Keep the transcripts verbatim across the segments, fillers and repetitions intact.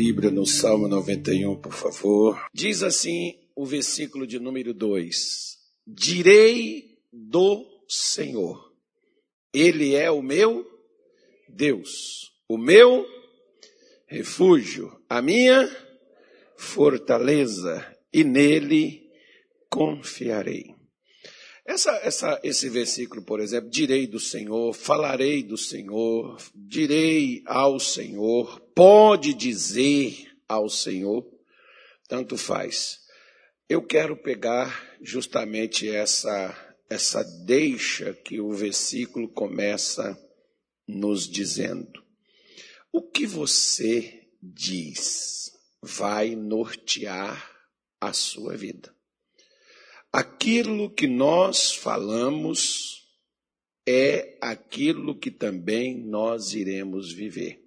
Bíblia no Salmo noventa e um, por favor. Diz assim o versículo de número dois. Direi do Senhor, Ele é o meu Deus, o meu refúgio, a minha fortaleza, e nele confiarei. Essa, essa, esse versículo, por exemplo, direi do Senhor, falarei do Senhor, direi ao Senhor, pode dizer ao Senhor, tanto faz. Eu quero pegar justamente essa, essa deixa que o versículo começa nos dizendo. O que você diz vai nortear a sua vida. Aquilo que nós falamos é aquilo que também nós iremos viver.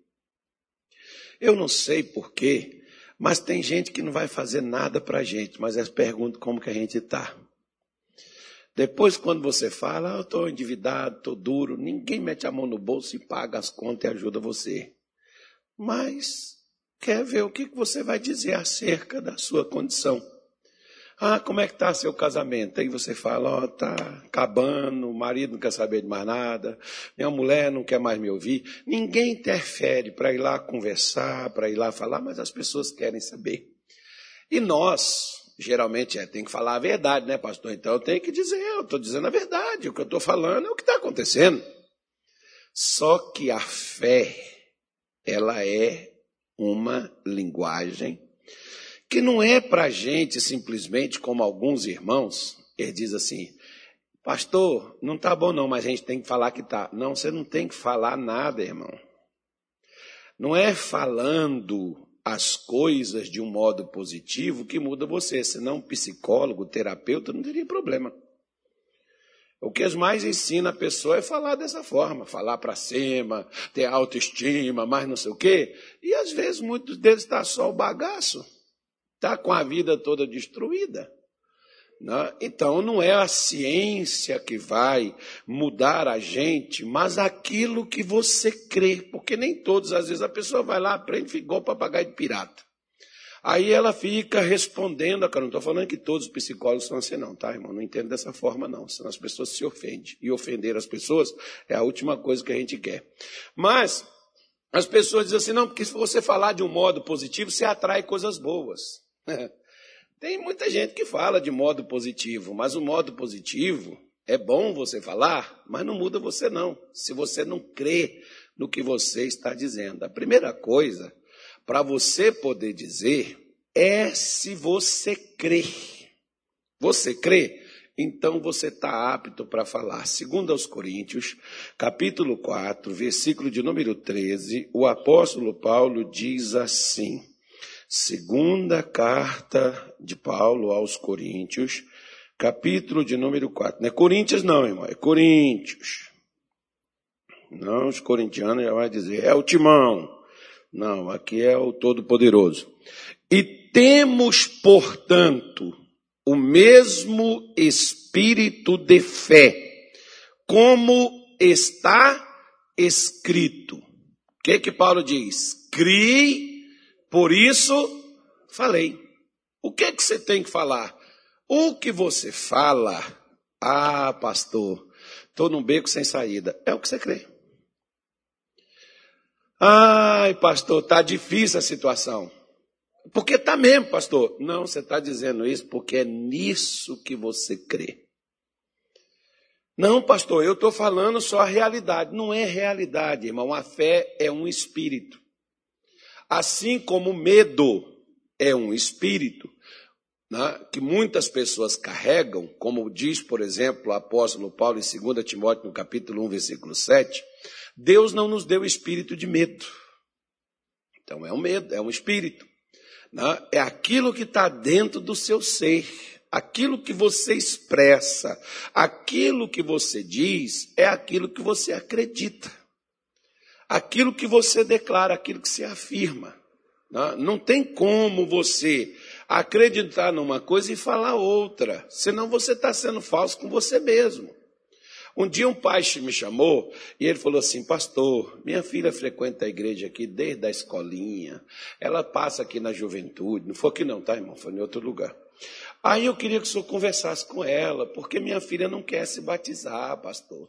Eu não sei porquê, mas tem gente que não vai fazer nada para a gente, mas elas perguntam como que a gente está. Depois, quando você fala, ah, eu estou endividado, estou duro, ninguém mete a mão no bolso e paga as contas e ajuda você. Mas quer ver o que você vai dizer acerca da sua condição. Ah, como é que está seu casamento? Aí você fala, ó, oh, está acabando, o marido não quer saber de mais nada, minha mulher não quer mais me ouvir. Ninguém interfere para ir lá conversar, para ir lá falar, mas as pessoas querem saber. E nós, geralmente, é, tem que falar a verdade, né, pastor? Então eu tenho que dizer, eu estou dizendo a verdade, o que eu estou falando é o que está acontecendo. Só que a fé, ela é uma linguagem que não é para a gente simplesmente como alguns irmãos, ele diz assim, pastor, não está bom não, mas a gente tem que falar que está. Não, você não tem que falar nada, irmão. Não é falando as coisas de um modo positivo que muda você, senão psicólogo, terapeuta, não teria problema. O que mais ensina a pessoa é falar dessa forma, falar para cima, ter autoestima, mais não sei o quê. E às vezes muitos deles está só o bagaço. Está com a vida toda destruída. Né? Então, não é a ciência que vai mudar a gente, mas aquilo que você crê. Porque nem todas, às vezes, a pessoa vai lá, aprende, fica igual papagaio de pirata. Aí ela fica respondendo, cara, não estou falando que todos os psicólogos são assim, não, tá, irmão? Não entendo dessa forma, não. Senão as pessoas se ofendem. E ofender as pessoas é a última coisa que a gente quer. Mas as pessoas dizem assim, não, porque se você falar de um modo positivo, você atrai coisas boas. Tem muita gente que fala de modo positivo, mas o modo positivo é bom você falar, mas não muda você não, se você não crê no que você está dizendo. A primeira coisa para você poder dizer é se você crê. Você crê? Então você está apto para falar. Segundo aos Coríntios, capítulo quatro, versículo de número treze, o apóstolo Paulo diz assim. Segunda carta de Paulo aos Coríntios, capítulo de número quatro. Não é Coríntios não, irmão, é Coríntios. Não, os corintianos já vão dizer, é o Timão. Não, aqui é o Todo-Poderoso. E temos, portanto, o mesmo espírito de fé, como está escrito. O que que Paulo diz? Crie, por isso, falei. O que é que você tem que falar? O que você fala, ah, pastor, estou num beco sem saída, é o que você crê. Ai, pastor, está difícil a situação. Porque está mesmo, pastor. Não, você está dizendo isso porque é nisso que você crê. Não, pastor, eu estou falando só a realidade. Não é realidade, irmão. A fé é um espírito. Assim como o medo é um espírito, né, que muitas pessoas carregam, como diz, por exemplo, o apóstolo Paulo em segunda Timóteo, no capítulo um, versículo sete, Deus não nos deu espírito de medo. Então é um medo, é um espírito. Né? É aquilo que está dentro do seu ser, aquilo que você expressa, aquilo que você diz, é aquilo que você acredita. Aquilo que você declara, aquilo que se afirma. Né? Não tem como você acreditar numa coisa e falar outra, senão você está sendo falso com você mesmo. Um dia um pai me chamou e ele falou assim: pastor, minha filha frequenta a igreja aqui desde a escolinha, ela passa aqui na juventude, não foi aqui não, tá, irmão? Foi em outro lugar. Aí eu queria que o senhor conversasse com ela, porque minha filha não quer se batizar, pastor.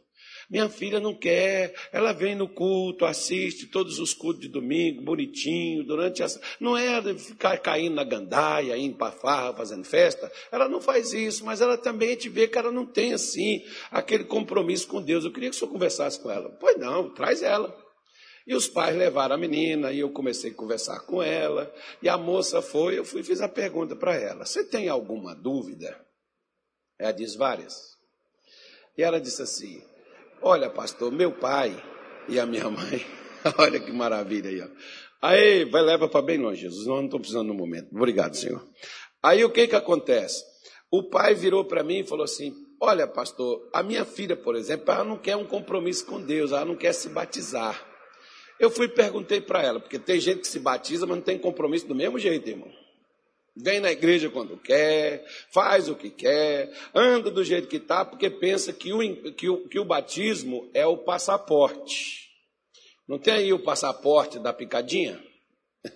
Minha filha não quer, ela vem no culto, assiste todos os cultos de domingo, bonitinho, durante a... Não é ficar caindo na gandaia, indo para farra, fazendo festa. Ela não faz isso, mas ela também te vê que ela não tem, assim, aquele compromisso com Deus. Eu queria que o senhor conversasse com ela. Pois não, traz ela. E os pais levaram a menina, e eu comecei a conversar com ela. E a moça foi, eu fui e fiz a pergunta para ela. Você tem alguma dúvida? Ela diz várias. E ela disse assim: olha, pastor, meu pai e a minha mãe, olha que maravilha aí, ó. Aí, vai, leva para bem longe, Jesus, não estou precisando no momento. Obrigado, Senhor. Aí, o que que acontece? O pai virou para mim e falou assim: olha, pastor, a minha filha, por exemplo, ela não quer um compromisso com Deus, ela não quer se batizar. Eu fui e perguntei para ela, porque tem gente que se batiza, mas não tem compromisso do mesmo jeito, irmão. Vem na igreja quando quer, faz o que quer, anda do jeito que está, porque pensa que o, que, o, que o batismo é o passaporte. Não tem aí o passaporte da picadinha?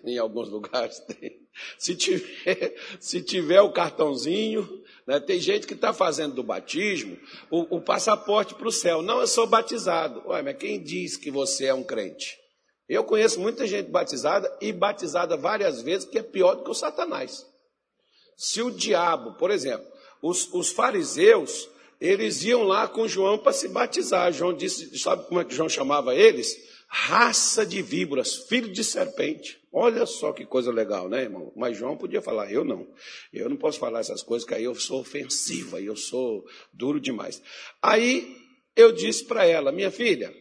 Em alguns lugares tem. Se tiver, se tiver o cartãozinho, né, tem gente que está fazendo do batismo o, o passaporte para o céu. Não, eu sou batizado. Ué, mas quem diz que você é um crente? Eu conheço muita gente batizada, e batizada várias vezes, que é pior do que o Satanás. Se o diabo, por exemplo, os, os fariseus, eles iam lá com João para se batizar. João disse, sabe como é que João chamava eles? Raça de víboras, filho de serpente. Olha só que coisa legal, né, irmão? Mas João podia falar, eu não. Eu não posso falar essas coisas, que aí eu sou ofensiva, eu sou duro demais. Aí eu disse para ela: minha filha,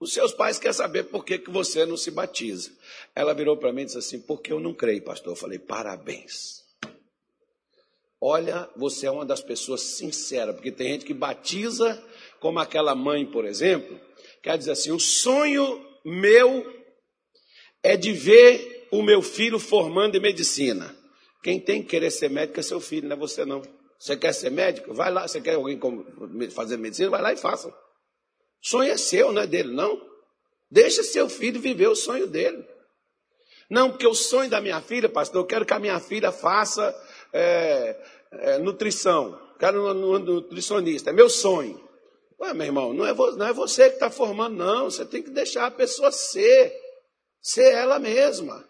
os seus pais querem saber por que que você não se batiza. Ela virou para mim e disse assim: porque eu não creio, pastor. Eu falei: parabéns. Olha, você é uma das pessoas sinceras, porque tem gente que batiza, como aquela mãe, por exemplo, que ela diz assim: o sonho meu é de ver o meu filho formando em medicina. Quem tem que querer ser médico é seu filho, não é você não. Você quer ser médico? Vai lá. Você quer alguém fazer medicina? Vai lá e faça. Sonho é seu, não é dele, não. Deixa seu filho viver o sonho dele. Não, porque o sonho da minha filha, pastor, eu quero que a minha filha faça é, é, nutrição. Quero um nutricionista, é meu sonho. Ué, meu irmão, não é, vo- não é você que está formando, não. Você tem que deixar a pessoa ser, ser ela mesma.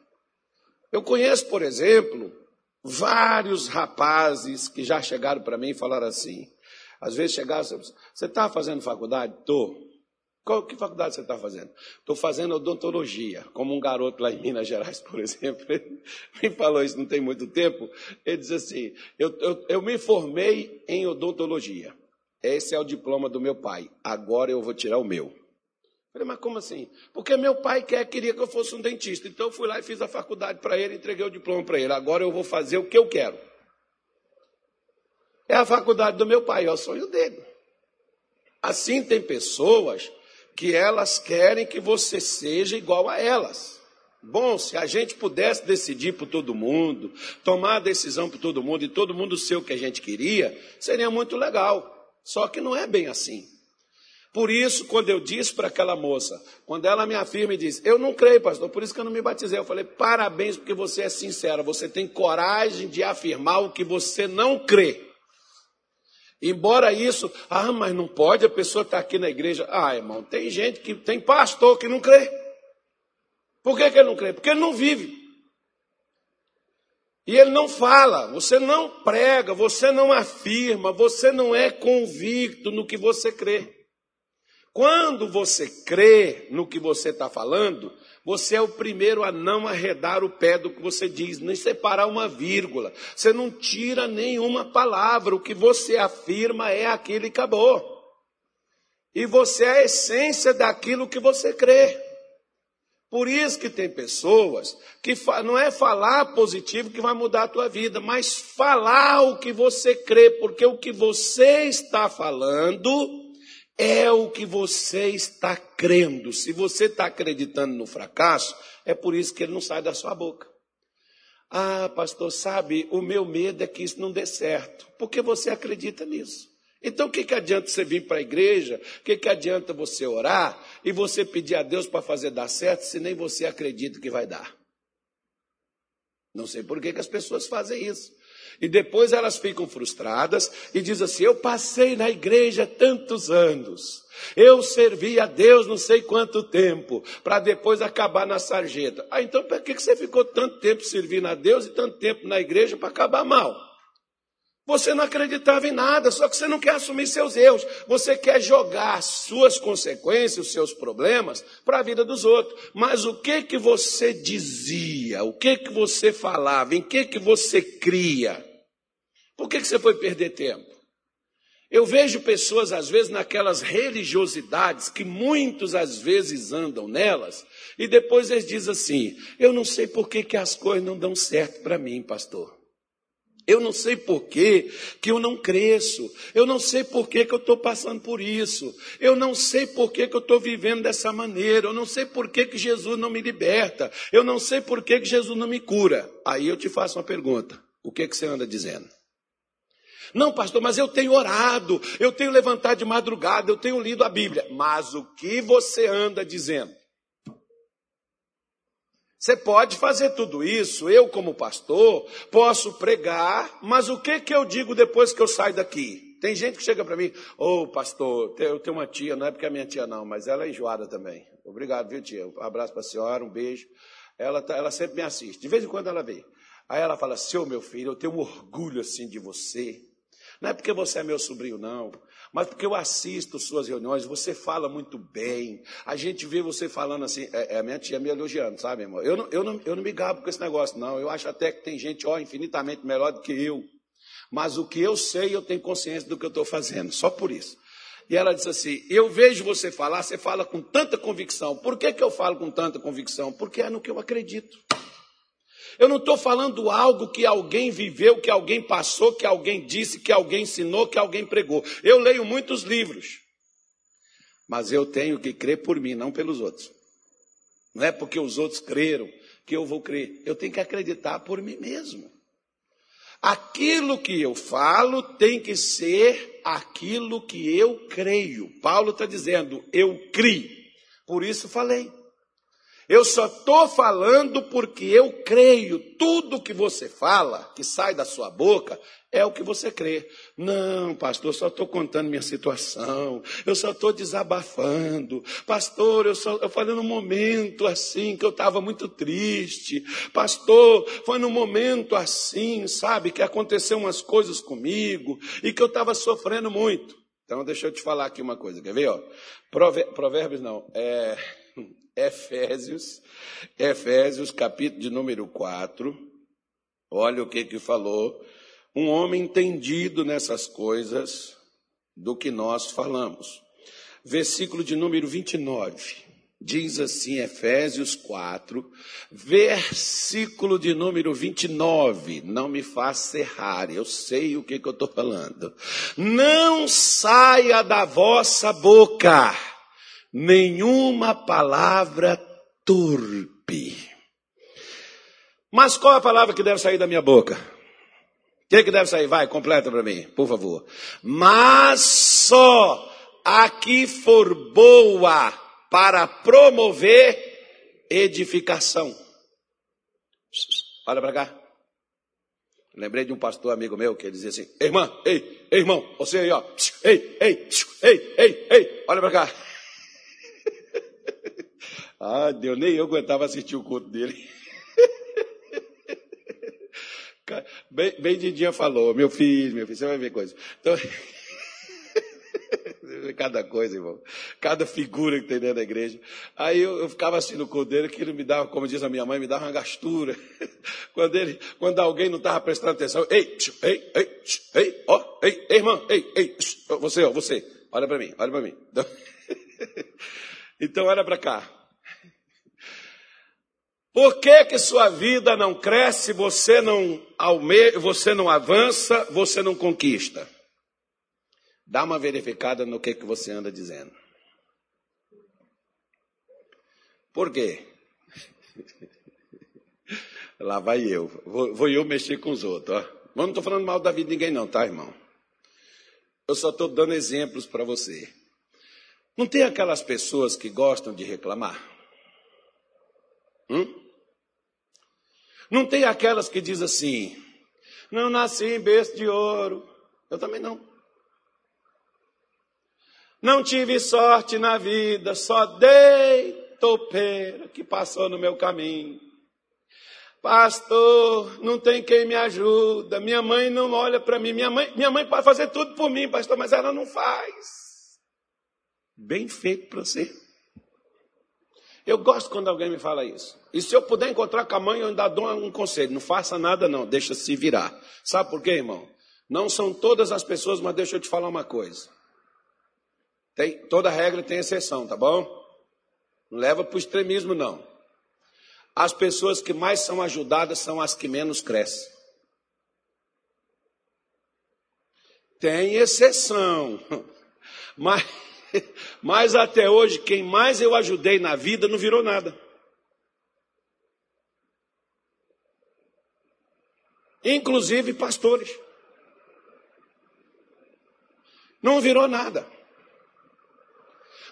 Eu conheço, por exemplo, vários rapazes que já chegaram para mim e falaram assim. Às vezes chegava: você está fazendo faculdade? Estou. Qual que faculdade você está fazendo? Estou fazendo odontologia, como um garoto lá em Minas Gerais, por exemplo. Ele me falou isso não tem muito tempo. Ele diz assim: eu, eu, eu me formei em odontologia. Esse é o diploma do meu pai. Agora eu vou tirar o meu. Eu falei: mas como assim? Porque meu pai quer, queria que eu fosse um dentista. Então eu fui lá e fiz a faculdade para ele, entreguei o diploma para ele. Agora eu vou fazer o que eu quero. É a faculdade do meu pai, é o sonho dele. Assim, tem pessoas que elas querem que você seja igual a elas. Bom, se a gente pudesse decidir por todo mundo, tomar a decisão por todo mundo, e todo mundo ser o que a gente queria, seria muito legal. Só que não é bem assim. Por isso, quando eu disse para aquela moça, quando ela me afirma e diz: eu não creio, pastor, por isso que eu não me batizei. Eu falei: parabéns, porque você é sincera, você tem coragem de afirmar o que você não crê. Embora isso, ah, mas não pode, a pessoa está aqui na igreja. Ah, irmão, tem gente que, tem pastor que não crê. Por que que ele não crê? Porque ele não vive. E ele não fala, você não prega, você não afirma, você não é convicto no que você crê. Quando você crê no que você está falando, você é o primeiro a não arredar o pé do que você diz, nem separar uma vírgula. Você não tira nenhuma palavra. O que você afirma é aquilo e acabou. E você é a essência daquilo que você crê. Por isso que tem pessoas que fa- não é falar positivo que vai mudar a tua vida, mas falar o que você crê, porque o que você está falando é o que você está crendo. Se você está acreditando no fracasso, é por isso que ele não sai da sua boca. Ah, pastor, sabe, o meu medo é que isso não dê certo. Porque você acredita nisso. Então, o que, que adianta você vir para a igreja? O que, que adianta você orar e você pedir a Deus para fazer dar certo, se nem você acredita que vai dar? Não sei por que, que as pessoas fazem isso. E depois elas ficam frustradas e dizem assim, eu passei na igreja tantos anos, eu servi a Deus não sei quanto tempo, para depois acabar na sarjeta. Ah, então para que você ficou tanto tempo servindo a Deus e tanto tempo na igreja para acabar mal? Você não acreditava em nada, só que você não quer assumir seus erros. Você quer jogar suas consequências, seus problemas, para a vida dos outros. Mas o que que você dizia? O que que você falava? Em que que você cria? Por que que você foi perder tempo? Eu vejo pessoas, às vezes, naquelas religiosidades que muitos, às vezes, andam nelas. E depois eles dizem assim, eu não sei por que que as coisas não dão certo para mim, pastor. Eu não sei por que que eu não cresço, eu não sei por que que eu estou passando por isso, eu não sei por que que eu estou vivendo dessa maneira, eu não sei por que que Jesus não me liberta, eu não sei por que que Jesus não me cura. Aí eu te faço uma pergunta, o que que você anda dizendo? Não, pastor, mas eu tenho orado, eu tenho levantado de madrugada, eu tenho lido a Bíblia. Mas o que você anda dizendo? Você pode fazer tudo isso, eu como pastor, posso pregar, mas o que que eu digo depois que eu saio daqui? Tem gente que chega para mim, ô oh, pastor, eu tenho uma tia, não é porque é minha tia não, mas ela é enjoada também. Obrigado, viu tia, um abraço para a senhora, um beijo. Ela, tá, ela sempre me assiste, de vez em quando ela vem. Aí ela fala, seu meu filho, eu tenho um orgulho assim de você, não é porque você é meu sobrinho não, mas porque eu assisto suas reuniões, você fala muito bem, a gente vê você falando assim, é, é a minha tia me elogiando, sabe, irmão? Eu não, eu, não, eu não me gabo com esse negócio, não. Eu acho até que tem gente, ó, infinitamente melhor do que eu. Mas o que eu sei, eu tenho consciência do que eu estou fazendo, só por isso. E ela disse assim, eu vejo você falar, você fala com tanta convicção. Por que que eu falo com tanta convicção? Porque é no que eu acredito. Eu não estou falando algo que alguém viveu, que alguém passou, que alguém disse, que alguém ensinou, que alguém pregou. Eu leio muitos livros, mas eu tenho que crer por mim, não pelos outros. Não é porque os outros creram que eu vou crer. Eu tenho que acreditar por mim mesmo. Aquilo que eu falo tem que ser aquilo que eu creio. Paulo está dizendo, eu crio, por isso falei. Eu só estou falando porque eu creio. Tudo que você fala, que sai da sua boca, é o que você crê. Não, pastor, eu só estou contando minha situação. Eu só estou desabafando. Pastor, eu, só, eu falei num momento assim que eu estava muito triste. Pastor, foi num momento assim, sabe, que aconteceu umas coisas comigo e que eu estava sofrendo muito. Então, deixa eu te falar aqui uma coisa, quer ver? Ó? Prover, provérbios não, é... Efésios, Efésios, capítulo de número quatro, olha o que que falou, um homem entendido nessas coisas do que nós falamos. Versículo de número vinte e nove, diz assim, Efésios quatro, versículo de número vinte e nove, não me faça errar, eu sei o que que eu estou falando. Não saia da vossa boca nenhuma palavra torpe. Mas qual a palavra que deve sair da minha boca? O que que deve sair? Vai, completa para mim, por favor. Mas só a que for boa para promover edificação. Olha para cá. Lembrei de um pastor amigo meu que ele dizia assim, irmã, ei, ei, irmão, você aí, ó. Ei, ei, ei, ei, ei, olha para cá. Ah, Deus, nem eu aguentava assistir o culto dele. Bem, bem Didinha falou, meu filho, meu filho, você vai ver coisa. Então, cada coisa, irmão, cada figura que tem dentro da igreja. Aí eu, eu ficava assim no culto dele, que ele me dava, como diz a minha mãe, me dava uma gastura. Quando, ele, quando alguém não estava prestando atenção, ei, ei, ei, ei, ó, ei, ei, irmão, ei, ei, você, ó, você, olha para mim, olha para mim. Então, então olha para cá. Por que que sua vida não cresce, você não almeja, você não avança, você não conquista? Dá uma verificada no que que você anda dizendo. Por quê? Lá vai eu. Vou, vou eu mexer com os outros, ó. Mas não estou falando mal da vida de ninguém não, tá, irmão? Eu só estou dando exemplos para você. Não tem aquelas pessoas que gostam de reclamar? Hum? Não tem aquelas que dizem assim, não nasci em berço de ouro. Eu também não. Não tive sorte na vida, só dei topeira que passou no meu caminho. Pastor, não tem quem me ajuda, minha mãe não olha para mim. Minha mãe, minha mãe pode fazer tudo por mim, pastor, mas ela não faz. Bem feito para você. Eu gosto quando alguém me fala isso. E se eu puder encontrar com a mãe, eu ainda dou um conselho. Não faça nada não, deixa se virar. Sabe por quê, irmão? Não são todas as pessoas, mas deixa eu te falar uma coisa. Tem, toda regra tem exceção, tá bom? Não leva para o extremismo, não. As pessoas que mais são ajudadas são as que menos crescem. Tem exceção. Mas, mas até hoje, quem mais eu ajudei na vida não virou nada. Inclusive pastores. Não virou nada.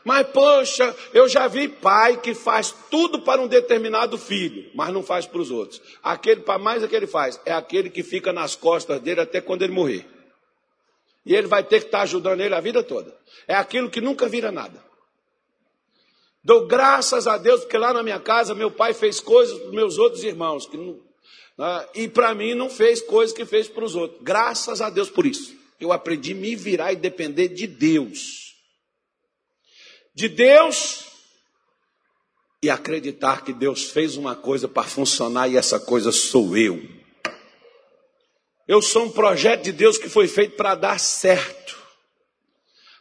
Mas, poxa, eu já vi pai que faz tudo para um determinado filho, mas não faz para os outros. Aquele, para mais aquele faz, é aquele que fica nas costas dele até quando ele morrer. E ele vai ter que estar ajudando ele a vida toda. É aquilo que nunca vira nada. Dou graças a Deus, porque lá na minha casa, meu pai fez coisas para os meus outros irmãos, que não, ah, e para mim não fez coisas que fez para os outros. Graças a Deus por isso. Eu aprendi a me virar e depender de Deus. De Deus e acreditar que Deus fez uma coisa para funcionar e essa coisa sou eu. Eu sou um projeto de Deus que foi feito para dar certo.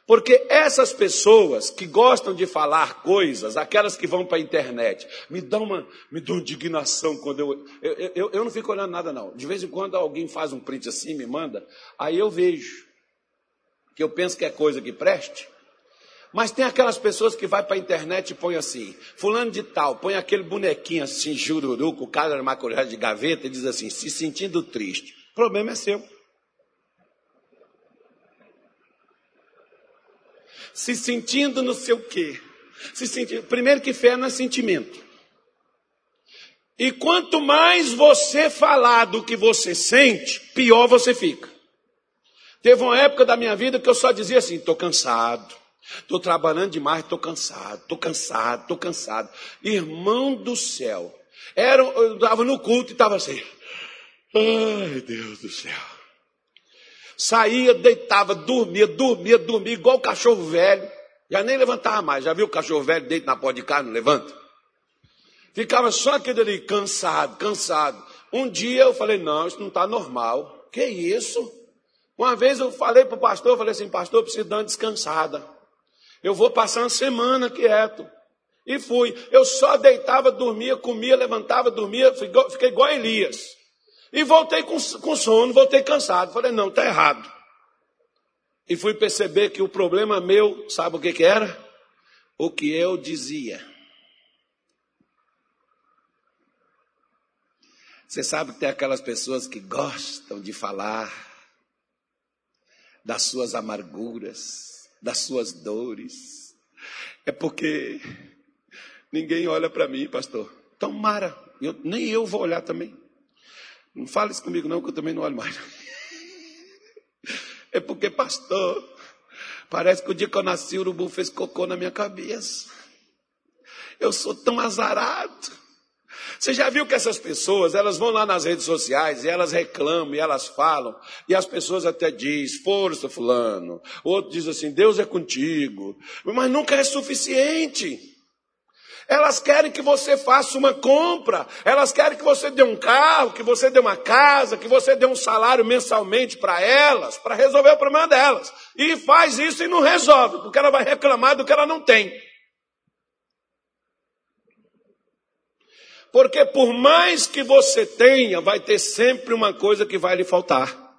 Porque essas pessoas que gostam de falar coisas, aquelas que vão para a internet, me dão uma, me dão indignação quando eu eu, eu... eu não fico olhando nada não. De vez em quando alguém faz um print assim, me manda, aí eu vejo. Que eu penso que é coisa que preste. Mas tem aquelas pessoas que vai para a internet e põe assim, fulano de tal, põe aquele bonequinho assim, jururuco, o cara numa coragem de gaveta e diz assim, se sentindo triste. O problema é seu. Se sentindo não sei o quê. Se sentindo... Primeiro que fé não é sentimento. E quanto mais você falar do que você sente, pior você fica. Teve uma época da minha vida que eu só dizia assim, estou cansado. Estou trabalhando demais, estou cansado, estou cansado, estou cansado. Irmão do céu, era, eu estava no culto e estava assim, ai Deus do céu. Saía, deitava, dormia, dormia, dormia, igual o cachorro velho. Já nem levantava mais, já viu o cachorro velho deita na porta de casa, não levanta? Ficava só aquele ali, cansado, cansado. Um dia eu falei, não, isso não está normal. Que isso? Uma vez eu falei para o pastor, eu falei assim, pastor, eu preciso dar uma descansada. Eu vou passar uma semana quieto. E fui. Eu só deitava, dormia, comia, levantava, dormia. Fiquei igual a Elias. E voltei com, com sono, voltei cansado. Falei, não, está errado. E fui perceber que o problema meu, sabe o que, que era? O que eu dizia. Você sabe que tem aquelas pessoas que gostam de falar das suas amarguras, das suas dores. É porque ninguém olha para mim, pastor. Tomara, eu, nem eu vou olhar também. Não fale isso comigo não, que eu também não olho mais. É porque, pastor, parece que o dia que eu nasci, o urubu fez cocô na minha cabeça. Eu sou tão azarado. Você já viu que essas pessoas, elas vão lá nas redes sociais e elas reclamam e elas falam. E as pessoas até dizem, força fulano. O outro diz assim, Deus é contigo. Mas nunca é suficiente. Elas querem que você faça uma compra. Elas querem que você dê um carro, que você dê uma casa, que você dê um salário mensalmente para elas, para resolver o problema delas. E faz isso e não resolve, porque ela vai reclamar do que ela não tem. Porque por mais que você tenha, vai ter sempre uma coisa que vai lhe faltar.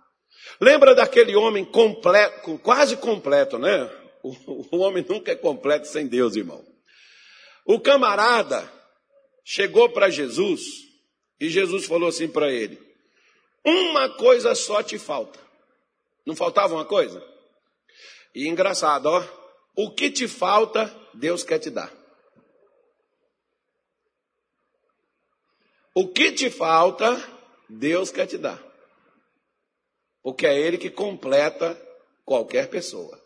Lembra daquele homem completo, quase completo, né? O, o homem nunca é completo sem Deus, irmão. O camarada chegou para Jesus e Jesus falou assim para ele, uma coisa só te falta. Não faltava uma coisa? E engraçado, ó. O que te falta, Deus quer te dar. O que te falta, Deus quer te dar. Porque é Ele que completa qualquer pessoa.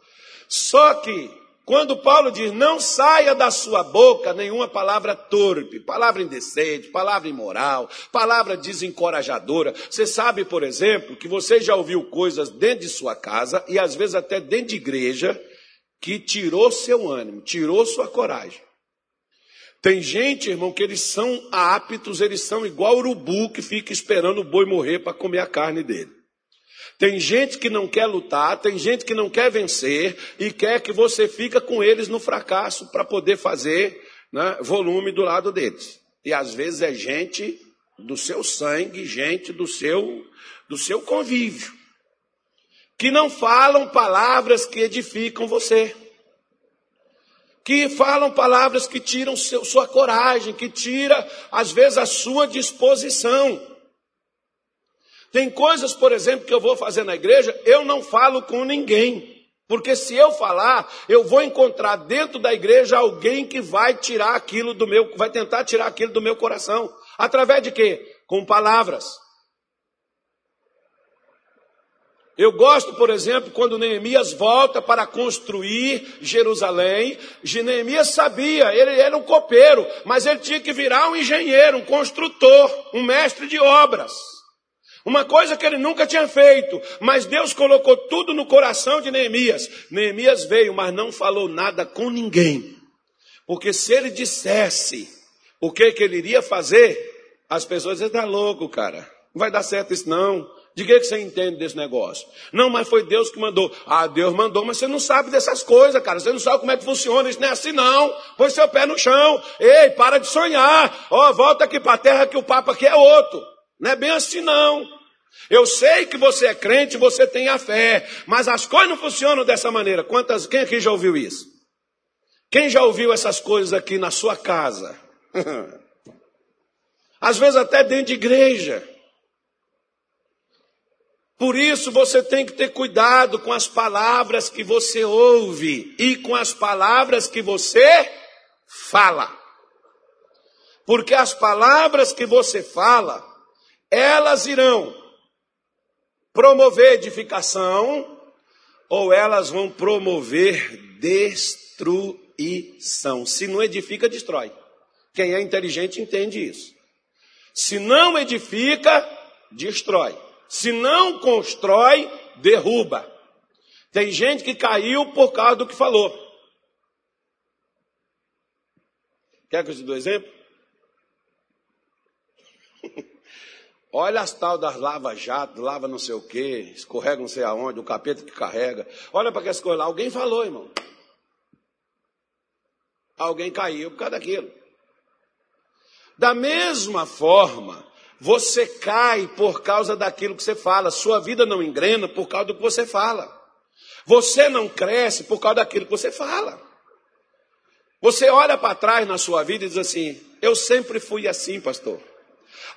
Só que, quando Paulo diz, não saia da sua boca nenhuma palavra torpe, palavra indecente, palavra imoral, palavra desencorajadora. Você sabe, por exemplo, que você já ouviu coisas dentro de sua casa e às vezes até dentro de igreja que tirou seu ânimo, tirou sua coragem. Tem gente, irmão, que eles são aptos, eles são igual urubu que fica esperando o boi morrer para comer a carne dele. Tem gente que não quer lutar, tem gente que não quer vencer e quer que você fica com eles no fracasso para poder fazer, né, volume do lado deles. E às vezes é gente do seu sangue, gente do seu, do seu convívio, que não falam palavras que edificam você, que falam palavras que tiram seu, sua coragem, que tira, às vezes, a sua disposição. Tem coisas, por exemplo, que eu vou fazer na igreja, eu não falo com ninguém. Porque se eu falar, eu vou encontrar dentro da igreja alguém que vai tirar aquilo do meu, vai tentar tirar aquilo do meu coração. Através de quê? Com palavras. Eu gosto, por exemplo, quando Neemias volta para construir Jerusalém. Neemias sabia, ele era um copeiro, mas ele tinha que virar um engenheiro, um construtor, um mestre de obras. Uma coisa que ele nunca tinha feito, mas Deus colocou tudo no coração de Neemias. Neemias veio, mas não falou nada com ninguém. Porque se ele dissesse o que, que ele iria fazer, as pessoas diziam, tá louco, cara, não vai dar certo isso não. De que você entende desse negócio? Não, mas foi Deus que mandou. Ah, Deus mandou, mas você não sabe dessas coisas, cara. Você não sabe como é que funciona. Isso não é assim, não. Põe seu pé no chão. Ei, para de sonhar. Ó, oh, volta aqui para a terra que o papo aqui é outro. Não é bem assim, não. Eu sei que você é crente, você tem a fé. Mas as coisas não funcionam dessa maneira. Quantas? Quem aqui já ouviu isso? Quem já ouviu essas coisas aqui na sua casa? Às vezes até dentro de igreja. Por isso você tem que ter cuidado com as palavras que você ouve e com as palavras que você fala. Porque as palavras que você fala, elas irão promover edificação ou elas vão promover destruição. Se não edifica, destrói. Quem é inteligente entende isso. Se não edifica, destrói. Se não constrói, derruba. Tem gente que caiu por causa do que falou. Quer que eu te dê um exemplo? Olha as tal das lava-jato, lava não sei o quê, escorrega não sei aonde, o capeta que carrega. Olha para aquelas coisas lá. Alguém falou, irmão. Alguém caiu por causa daquilo. Da mesma forma, você cai por causa daquilo que você fala. Sua vida não engrena por causa do que você fala. Você não cresce por causa daquilo que você fala. Você olha para trás na sua vida e diz assim, eu sempre fui assim, pastor.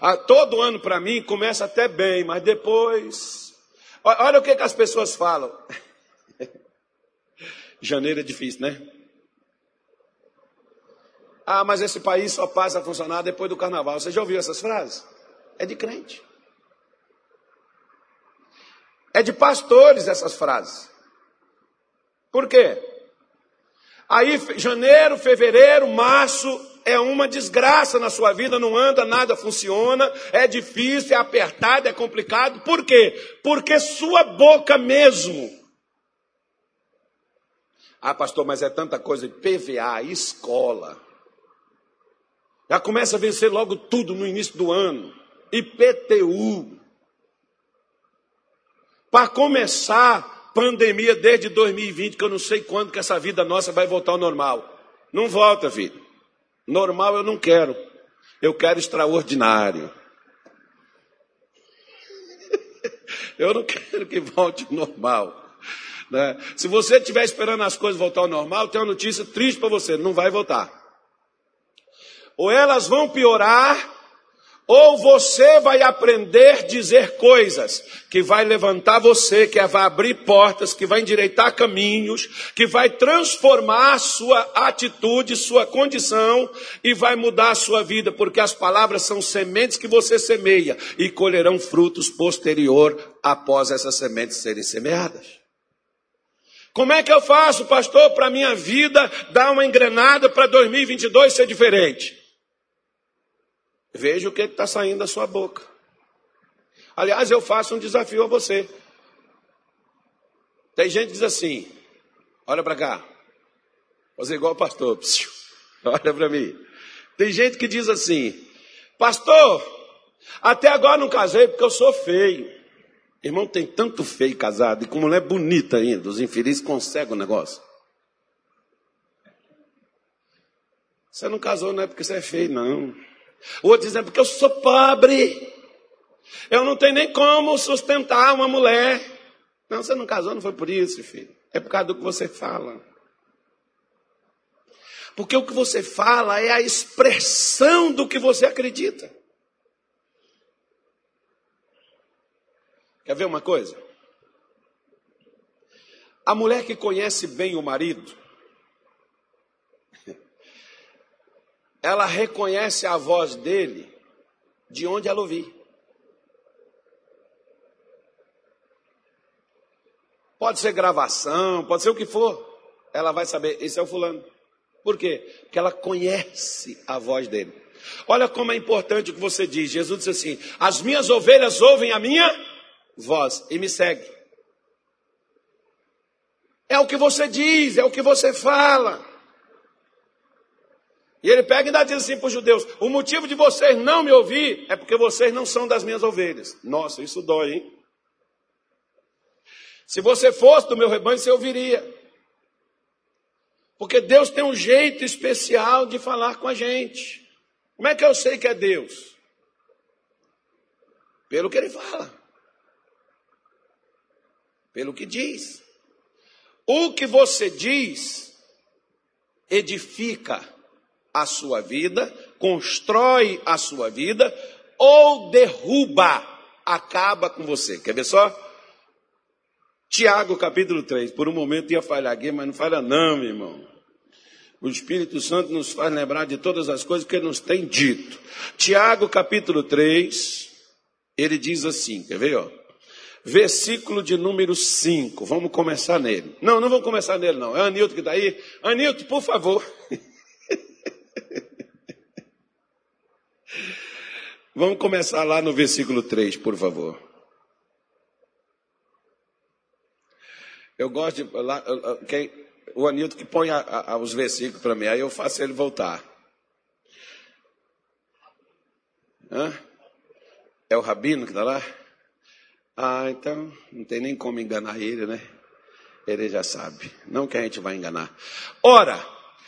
Ah, todo ano para mim começa até bem, mas depois... Olha o que, que as pessoas falam. Janeiro é difícil, né? Ah, mas esse país só passa a funcionar depois do carnaval. Você já ouviu essas frases? É de crente. É de pastores essas frases. Por quê? Aí, janeiro, fevereiro, março, é uma desgraça na sua vida, não anda, nada funciona, é difícil, é apertado, é complicado. Por quê? Porque sua boca mesmo. Ah, pastor, mas é tanta coisa de P V A, escola. Já começa a vencer logo tudo no início do ano. I P T U. Para começar, pandemia desde dois mil e vinte, que eu não sei quando que essa vida nossa vai voltar ao normal. Não volta, filho. Normal eu não quero. Eu quero extraordinário. Eu não quero que volte ao normal. Né? Se você estiver esperando as coisas voltar ao normal, tem uma notícia triste para você. Não vai voltar. Ou elas vão piorar... Ou você vai aprender a dizer coisas que vai levantar você, que vai abrir portas, que vai endireitar caminhos, que vai transformar a sua atitude, sua condição e vai mudar a sua vida. Porque as palavras são sementes que você semeia e colherão frutos posterior após essas sementes serem semeadas. Como é que eu faço, pastor, para a minha vida dar uma engrenada para dois mil e vinte e dois ser diferente? Veja o que está saindo da sua boca. Aliás, eu faço um desafio a você. Tem gente que diz assim, olha para cá. Vou fazer igual o pastor. Psiu, olha para mim. Tem gente que diz assim, pastor, até agora não casei porque eu sou feio. Irmão, tem tanto feio casado e com mulher bonita ainda. Os infelizes conseguem o negócio. Você não casou não é porque você é feio, não. O outro dizendo, porque eu sou pobre, eu não tenho nem como sustentar uma mulher. Não, você não casou, não foi por isso, filho. É por causa do que você fala. Porque o que você fala é a expressão do que você acredita. Quer ver uma coisa? A mulher que conhece bem o marido, ela reconhece a voz dele de onde ela ouvir. Pode ser gravação, pode ser o que for. Ela vai saber, esse é o fulano. Por quê? Porque ela conhece a voz dele. Olha como é importante o que você diz. Jesus disse assim, as minhas ovelhas ouvem a minha voz e me seguem. É o que você diz, é o que você fala. E ele pega e ainda diz assim para os judeus, o motivo de vocês não me ouvir é porque vocês não são das minhas ovelhas. Nossa, isso dói, hein? Se você fosse do meu rebanho, você ouviria. Porque Deus tem um jeito especial de falar com a gente. Como é que eu sei que é Deus? Pelo que ele fala. Pelo que diz. O que você diz edifica a sua vida, constrói a sua vida, ou derruba, acaba com você. Quer ver só? Tiago, capítulo três. Por um momento ia falhar aqui, mas não falha não, meu irmão. O Espírito Santo nos faz lembrar de todas as coisas que ele nos tem dito. Tiago, capítulo três, ele diz assim, quer ver, ó? Versículo de número cinco. Vamos começar nele. Não, não vamos começar nele, não. É Anilton que está aí. Anilton, por favor. Vamos começar lá no versículo três, por favor. Eu gosto de... Lá, quem, o Anilton que põe a, a, os versículos para mim, aí eu faço ele voltar. Hã? É o Rabino que está lá? Ah, então, não tem nem como enganar ele, né? Ele já sabe. Não que a gente vai enganar. Ora,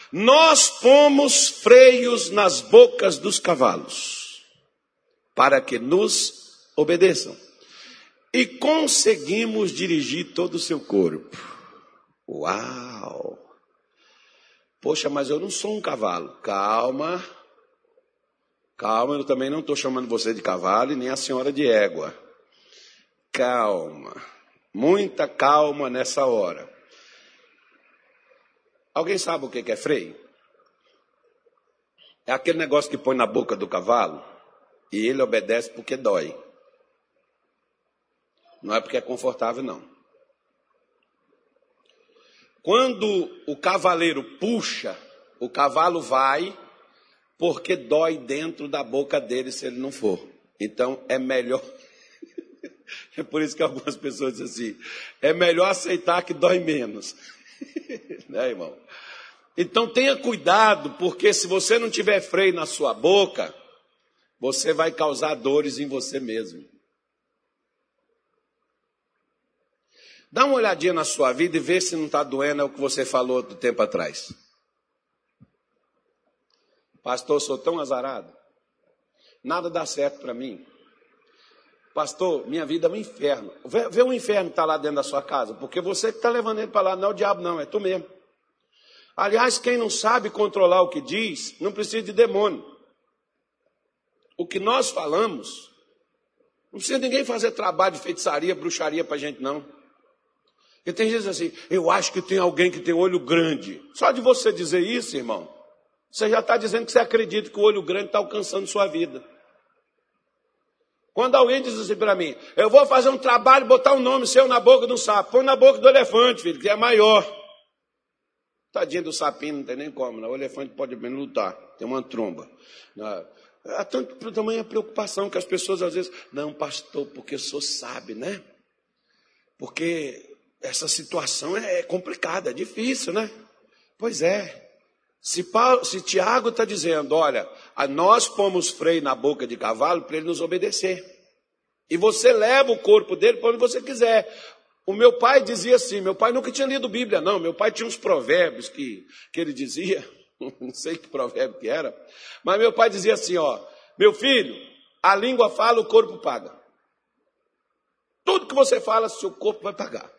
nós pomos freios nas bocas dos cavalos, para que nos obedeçam. E conseguimos dirigir todo o seu corpo. Uau! Poxa, mas eu não sou um cavalo. Calma. Calma, eu também não estou chamando você de cavalo e nem a senhora de égua. Calma. Muita calma nessa hora. Alguém sabe o que é freio? É aquele negócio que põe na boca do cavalo. E ele obedece porque dói. Não é porque é confortável, não. Quando o cavaleiro puxa, o cavalo vai porque dói dentro da boca dele se ele não for. Então, é melhor... É por isso que algumas pessoas dizem assim, é melhor aceitar que dói menos. Né, irmão? Então, tenha cuidado, porque se você não tiver freio na sua boca... Você vai causar dores em você mesmo. Dá uma olhadinha na sua vida e vê se não está doendo é o que você falou do tempo atrás. Pastor, sou tão azarado. Nada dá certo para mim. Pastor, minha vida é um inferno. Vê, vê o inferno que está lá dentro da sua casa, porque você que está levando ele para lá, não é o diabo não, é tu mesmo. Aliás, quem não sabe controlar o que diz, não precisa de demônio. o que nós falamos, não precisa ninguém fazer trabalho de feitiçaria, bruxaria para a gente, não. Porque tem gente assim, eu acho que tem alguém que tem olho grande. Só de você dizer isso, irmão, você já está dizendo que você acredita que o olho grande está alcançando sua vida. Quando alguém diz assim para mim, eu vou fazer um trabalho, botar um nome seu na boca do sapo, põe na boca do elefante, filho, que é maior. Tadinho do sapinho, não tem nem como, né? O elefante pode bem lutar, tem uma tromba. Há tanto tamanho a preocupação que as pessoas às vezes, não, pastor, porque o senhor sabe, né? Porque essa situação é complicada, é difícil, né? Pois é. Se, Paulo, se Tiago está dizendo, olha, a nós pomos freio na boca de cavalo para ele nos obedecer. E você leva o corpo dele para onde você quiser. O meu pai dizia assim, meu pai nunca tinha lido Bíblia, não. Meu pai tinha uns provérbios que, que ele dizia, não sei que provérbio que era, mas meu pai dizia assim, ó, meu filho, a língua fala, o corpo paga. Tudo que você fala, seu corpo vai pagar.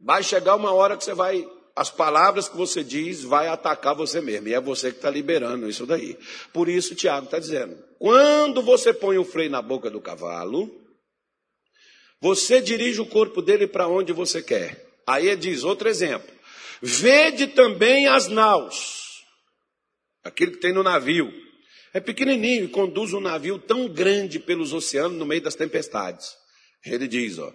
Vai chegar uma hora que você vai... As palavras que você diz vai atacar você mesmo. E é você que está liberando isso daí. Por isso, Tiago está dizendo, quando você põe o freio na boca do cavalo, você dirige o corpo dele para onde você quer. Aí ele diz, outro exemplo. Vede também as naus. Aquilo que tem no navio. É pequenininho e conduz um navio tão grande pelos oceanos no meio das tempestades. Ele diz, ó.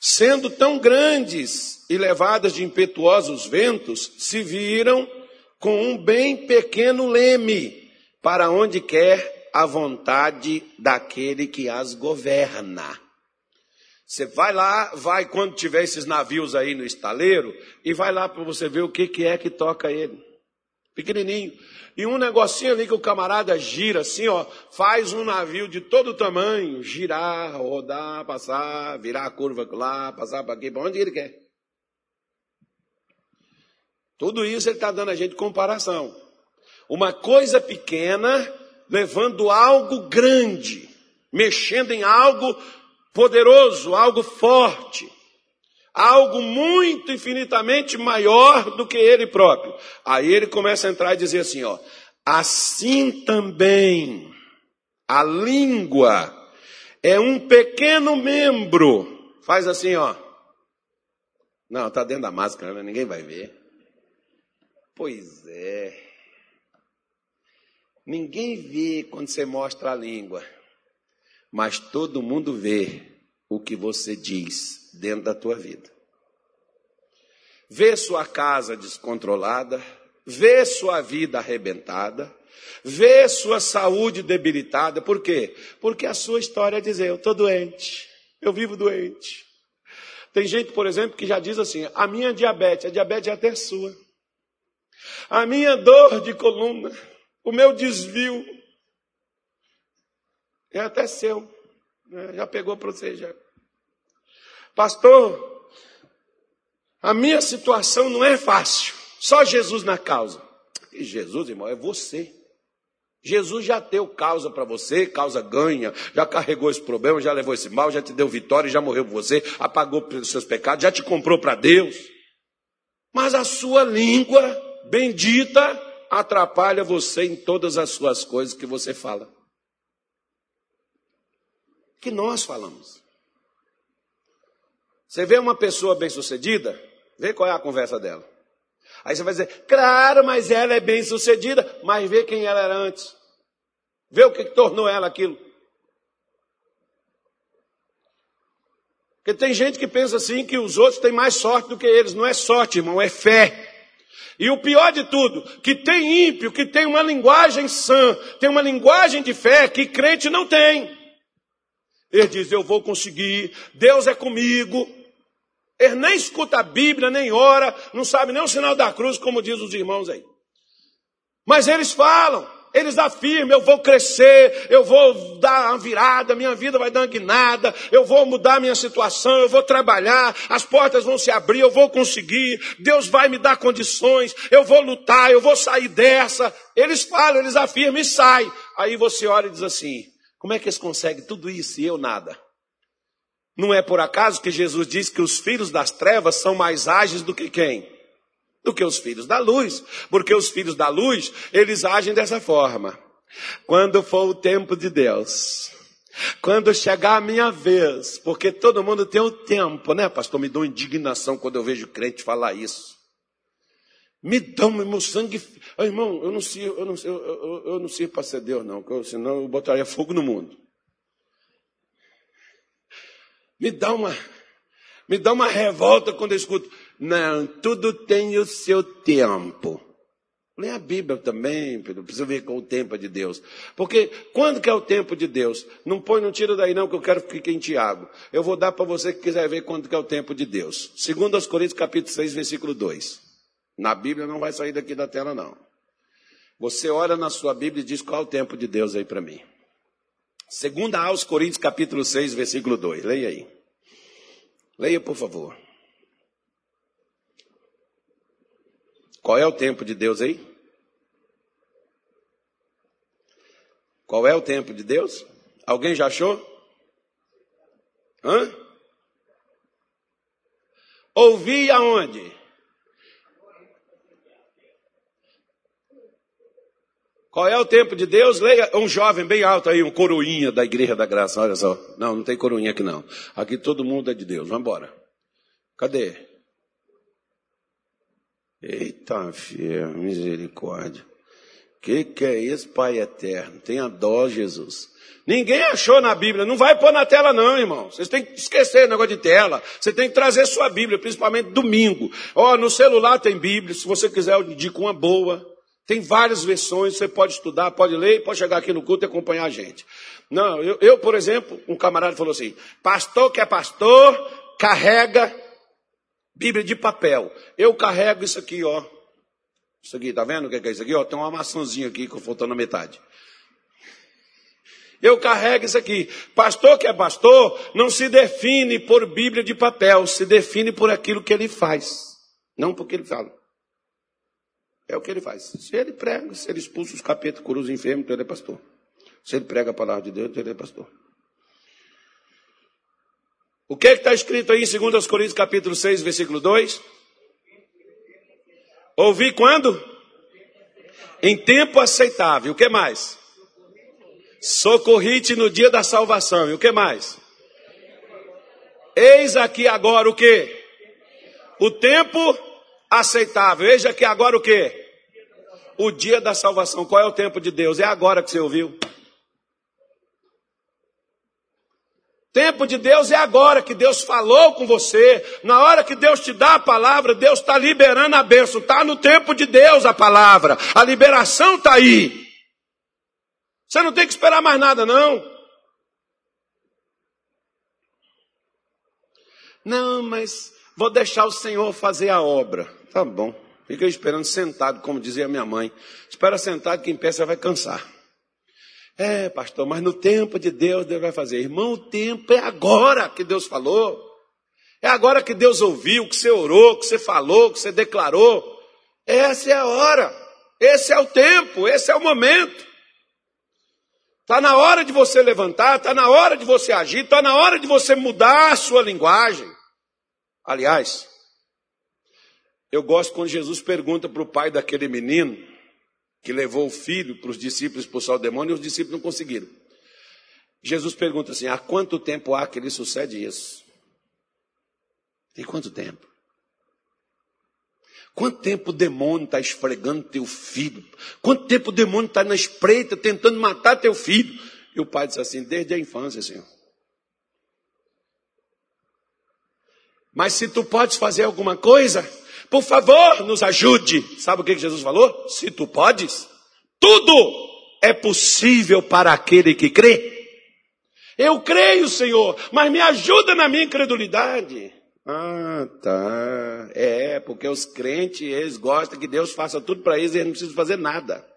Sendo tão grandes e levadas de impetuosos ventos, se viram com um bem pequeno leme, para onde quer a vontade daquele que as governa. Você vai lá, vai quando tiver esses navios aí no estaleiro, e vai lá para você ver o que, que é que toca ele. Pequenininho. E um negocinho ali que o camarada gira assim, ó, faz um navio de todo tamanho, girar, rodar, passar, virar a curva lá, passar para aqui, para onde ele quer. Tudo isso ele está dando a gente comparação. Uma coisa pequena levando algo grande, mexendo em algo poderoso, algo forte. Algo muito infinitamente maior do que ele próprio. Aí ele começa a entrar e dizer assim, ó. Assim também a língua é um pequeno membro. Faz assim, ó. Não, tá dentro da máscara, né? Ninguém vai ver. Pois é. Ninguém vê quando você mostra a língua. Mas todo mundo vê o que você diz dentro da tua vida. Vê sua casa descontrolada, vê sua vida arrebentada, vê sua saúde debilitada. Por quê? Porque a sua história é dizer, eu estou doente, eu vivo doente. Tem gente, por exemplo, que já diz assim, a minha diabetes, a diabetes é até sua. A minha dor de coluna, o meu desvio, é até seu. Já pegou para você, já. Pastor, a minha situação não é fácil. Só Jesus na causa. E Jesus, irmão, é você. Jesus já deu causa para você, causa ganha. Já carregou esse problema, já levou esse mal, já te deu vitória, já morreu por você, apagou pelos seus pecados, já te comprou para Deus. Mas a sua língua bendita atrapalha você em todas as suas coisas que você fala. Que nós falamos. Você vê uma pessoa bem-sucedida, vê qual é a conversa dela. Aí você vai dizer, claro, mas ela é bem-sucedida, mas vê quem ela era antes. Vê o que tornou ela aquilo. Porque tem gente que pensa assim, que os outros têm mais sorte do que eles. Não é sorte, irmão, é fé. E o pior de tudo, que tem ímpio, que tem uma linguagem sã, tem uma linguagem de fé que crente não tem. Ele diz, eu vou conseguir, Deus é comigo. Ele nem escuta a Bíblia, nem ora, não sabe nem o sinal da cruz, como diz os irmãos aí. Mas eles falam, eles afirmam, eu vou crescer, eu vou dar uma virada, minha vida vai dar uma guinada, eu vou mudar minha situação, eu vou trabalhar, as portas vão se abrir, eu vou conseguir, Deus vai me dar condições, eu vou lutar, eu vou sair dessa. Eles falam, eles afirmam e saem. Aí você olha e diz assim... Como é que eles conseguem tudo isso e eu nada? Não é por acaso que Jesus diz que os filhos das trevas são mais ágeis do que quem? Do que os filhos da luz. Porque os filhos da luz, eles agem dessa forma. Quando for o tempo de Deus, quando chegar a minha vez, porque todo mundo tem o tempo, né, pastor? Me dá indignação quando eu vejo crente falar isso. Me dá meu sangue... Oh, irmão, eu não sirvo, eu não, eu, eu, eu não sirvo para ser Deus, não, senão eu botaria fogo no mundo. Me dá uma... Me dá uma revolta quando eu escuto. Não, tudo tem o seu tempo. Lê a Bíblia também, Pedro. Precisa ver qual o tempo é de Deus. Porque quando que é o tempo de Deus? Não põe, não tira daí não, que eu quero que fique em Tiago. Eu vou dar para você que quiser ver quando que é o tempo de Deus. Segundo aos Coríntios, capítulo seis, versículo dois. Na Bíblia não vai sair daqui da tela, não. Você olha na sua Bíblia e diz qual é o tempo de Deus aí para mim. Segundo aos Coríntios, capítulo seis, versículo dois. Leia aí. Leia, por favor. Qual é o tempo de Deus aí? Qual é o tempo de Deus? Alguém já achou? Hã? Ouvi aonde? Qual é o tempo de Deus? Leia um jovem bem alto aí, um coroinha da Igreja da Graça. Olha só. Não, não tem coroinha aqui não. Aqui todo mundo é de Deus. Vamos embora. Cadê? Eita, filha, misericórdia. Que que é isso, Pai Eterno? Tenha dó, Jesus. Ninguém achou na Bíblia. Não vai pôr na tela não, irmão. Vocês têm que esquecer o negócio de tela. Você tem que trazer sua Bíblia, principalmente domingo. Ó, no celular tem Bíblia. Se você quiser, eu indico uma boa. Tem várias versões, você pode estudar, pode ler, pode chegar aqui no culto e acompanhar a gente. Não, eu, eu, por exemplo, um camarada falou assim, pastor que é pastor, carrega Bíblia de papel. Eu carrego isso aqui, ó. Isso aqui, tá vendo o que é isso aqui? Ó, tem uma maçãzinha aqui que faltou na metade. Eu carrego isso aqui. Pastor que é pastor, não se define por Bíblia de papel, se define por aquilo que ele faz. Não porque ele fala. É o que ele faz. Se ele prega, se ele expulsa os capetas, cura os enfermos, então ele é pastor. Se ele prega a palavra de Deus, então ele é pastor. O que está escrito aí em dois Coríntios, capítulo seis, versículo dois? Ouvi quando? Em tempo aceitável. O que mais? Socorri-te no dia da salvação. E o que mais? Eis aqui agora o que? O tempo... aceitável. Veja que agora o quê? O dia da salvação. Qual é o tempo de Deus? É agora que você ouviu. Tempo de Deus é agora que Deus falou com você. Na hora que Deus te dá a palavra, Deus está liberando a bênção. Está no tempo de Deus a palavra. A liberação está aí. Você não tem que esperar mais nada, não. Não, mas... vou deixar o Senhor fazer a obra. Tá bom. Fica esperando sentado, como dizia minha mãe. Espera sentado que em pé você vai cansar. É, pastor, mas no tempo de Deus, Deus vai fazer. Irmão, o tempo é agora que Deus falou. É agora que Deus ouviu, que você orou, que você falou, que você declarou. Essa é a hora. Esse é o tempo, esse é o momento. Está na hora de você levantar, está na hora de você agir, está na hora de você mudar a sua linguagem. Aliás, eu gosto quando Jesus pergunta para o pai daquele menino que levou o filho para os discípulos expulsar o demônio e os discípulos não conseguiram. Jesus pergunta assim, há quanto tempo há que lhe sucede isso? Tem quanto tempo? Quanto tempo o demônio está esfregando teu filho? Quanto tempo o demônio está na espreita tentando matar teu filho? E o pai diz assim, desde a infância, Senhor. Mas se tu podes fazer alguma coisa, por favor, nos ajude. Sabe o que Jesus falou? Se tu podes, tudo é possível para aquele que crê. Eu creio, Senhor, mas me ajuda na minha incredulidade. Ah, tá. É, porque os crentes, eles gostam que Deus faça tudo para eles e eles não precisam fazer nada.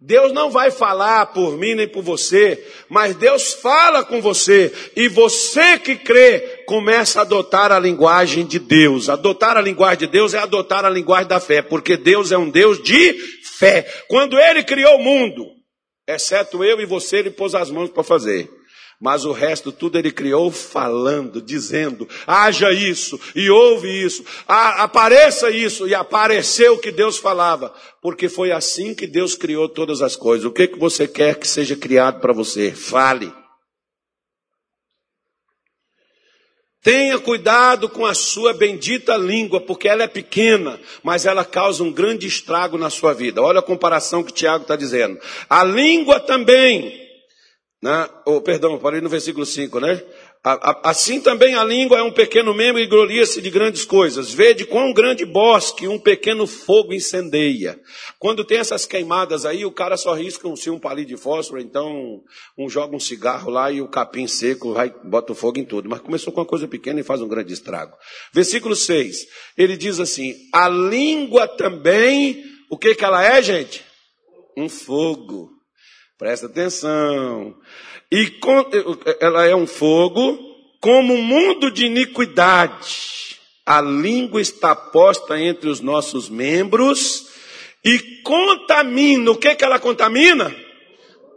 Deus não vai falar por mim nem por você, mas Deus fala com você. E você que crê, começa a adotar a linguagem de Deus. Adotar a linguagem de Deus é adotar a linguagem da fé, porque Deus é um Deus de fé. Quando Ele criou o mundo, exceto eu e você, Ele pôs as mãos para fazer. Mas o resto tudo ele criou falando, dizendo, haja isso e ouve isso, a, apareça isso. E apareceu o que Deus falava, porque foi assim que Deus criou todas as coisas. O que, que você quer que seja criado para você? Fale. Tenha cuidado com a sua bendita língua, porque ela é pequena, mas ela causa um grande estrago na sua vida. Olha a comparação que Tiago está dizendo. A língua também... Na, oh, perdão, falei no versículo cinco, né? Assim também a língua é um pequeno membro e gloria-se de grandes coisas. Vede quão grande bosque um pequeno fogo incendeia. Quando tem essas queimadas aí, o cara só risca um, se um palito de fósforo, então um joga um cigarro lá e o capim seco vai, bota o fogo em tudo. Mas começou com uma coisa pequena e faz um grande estrago. Versículo seis, ele diz assim, a língua também, o que que ela é, gente? Um fogo. Presta atenção. E com, ela é um fogo, como um mundo de iniquidade. A língua está posta entre os nossos membros e contamina. O que que ela contamina?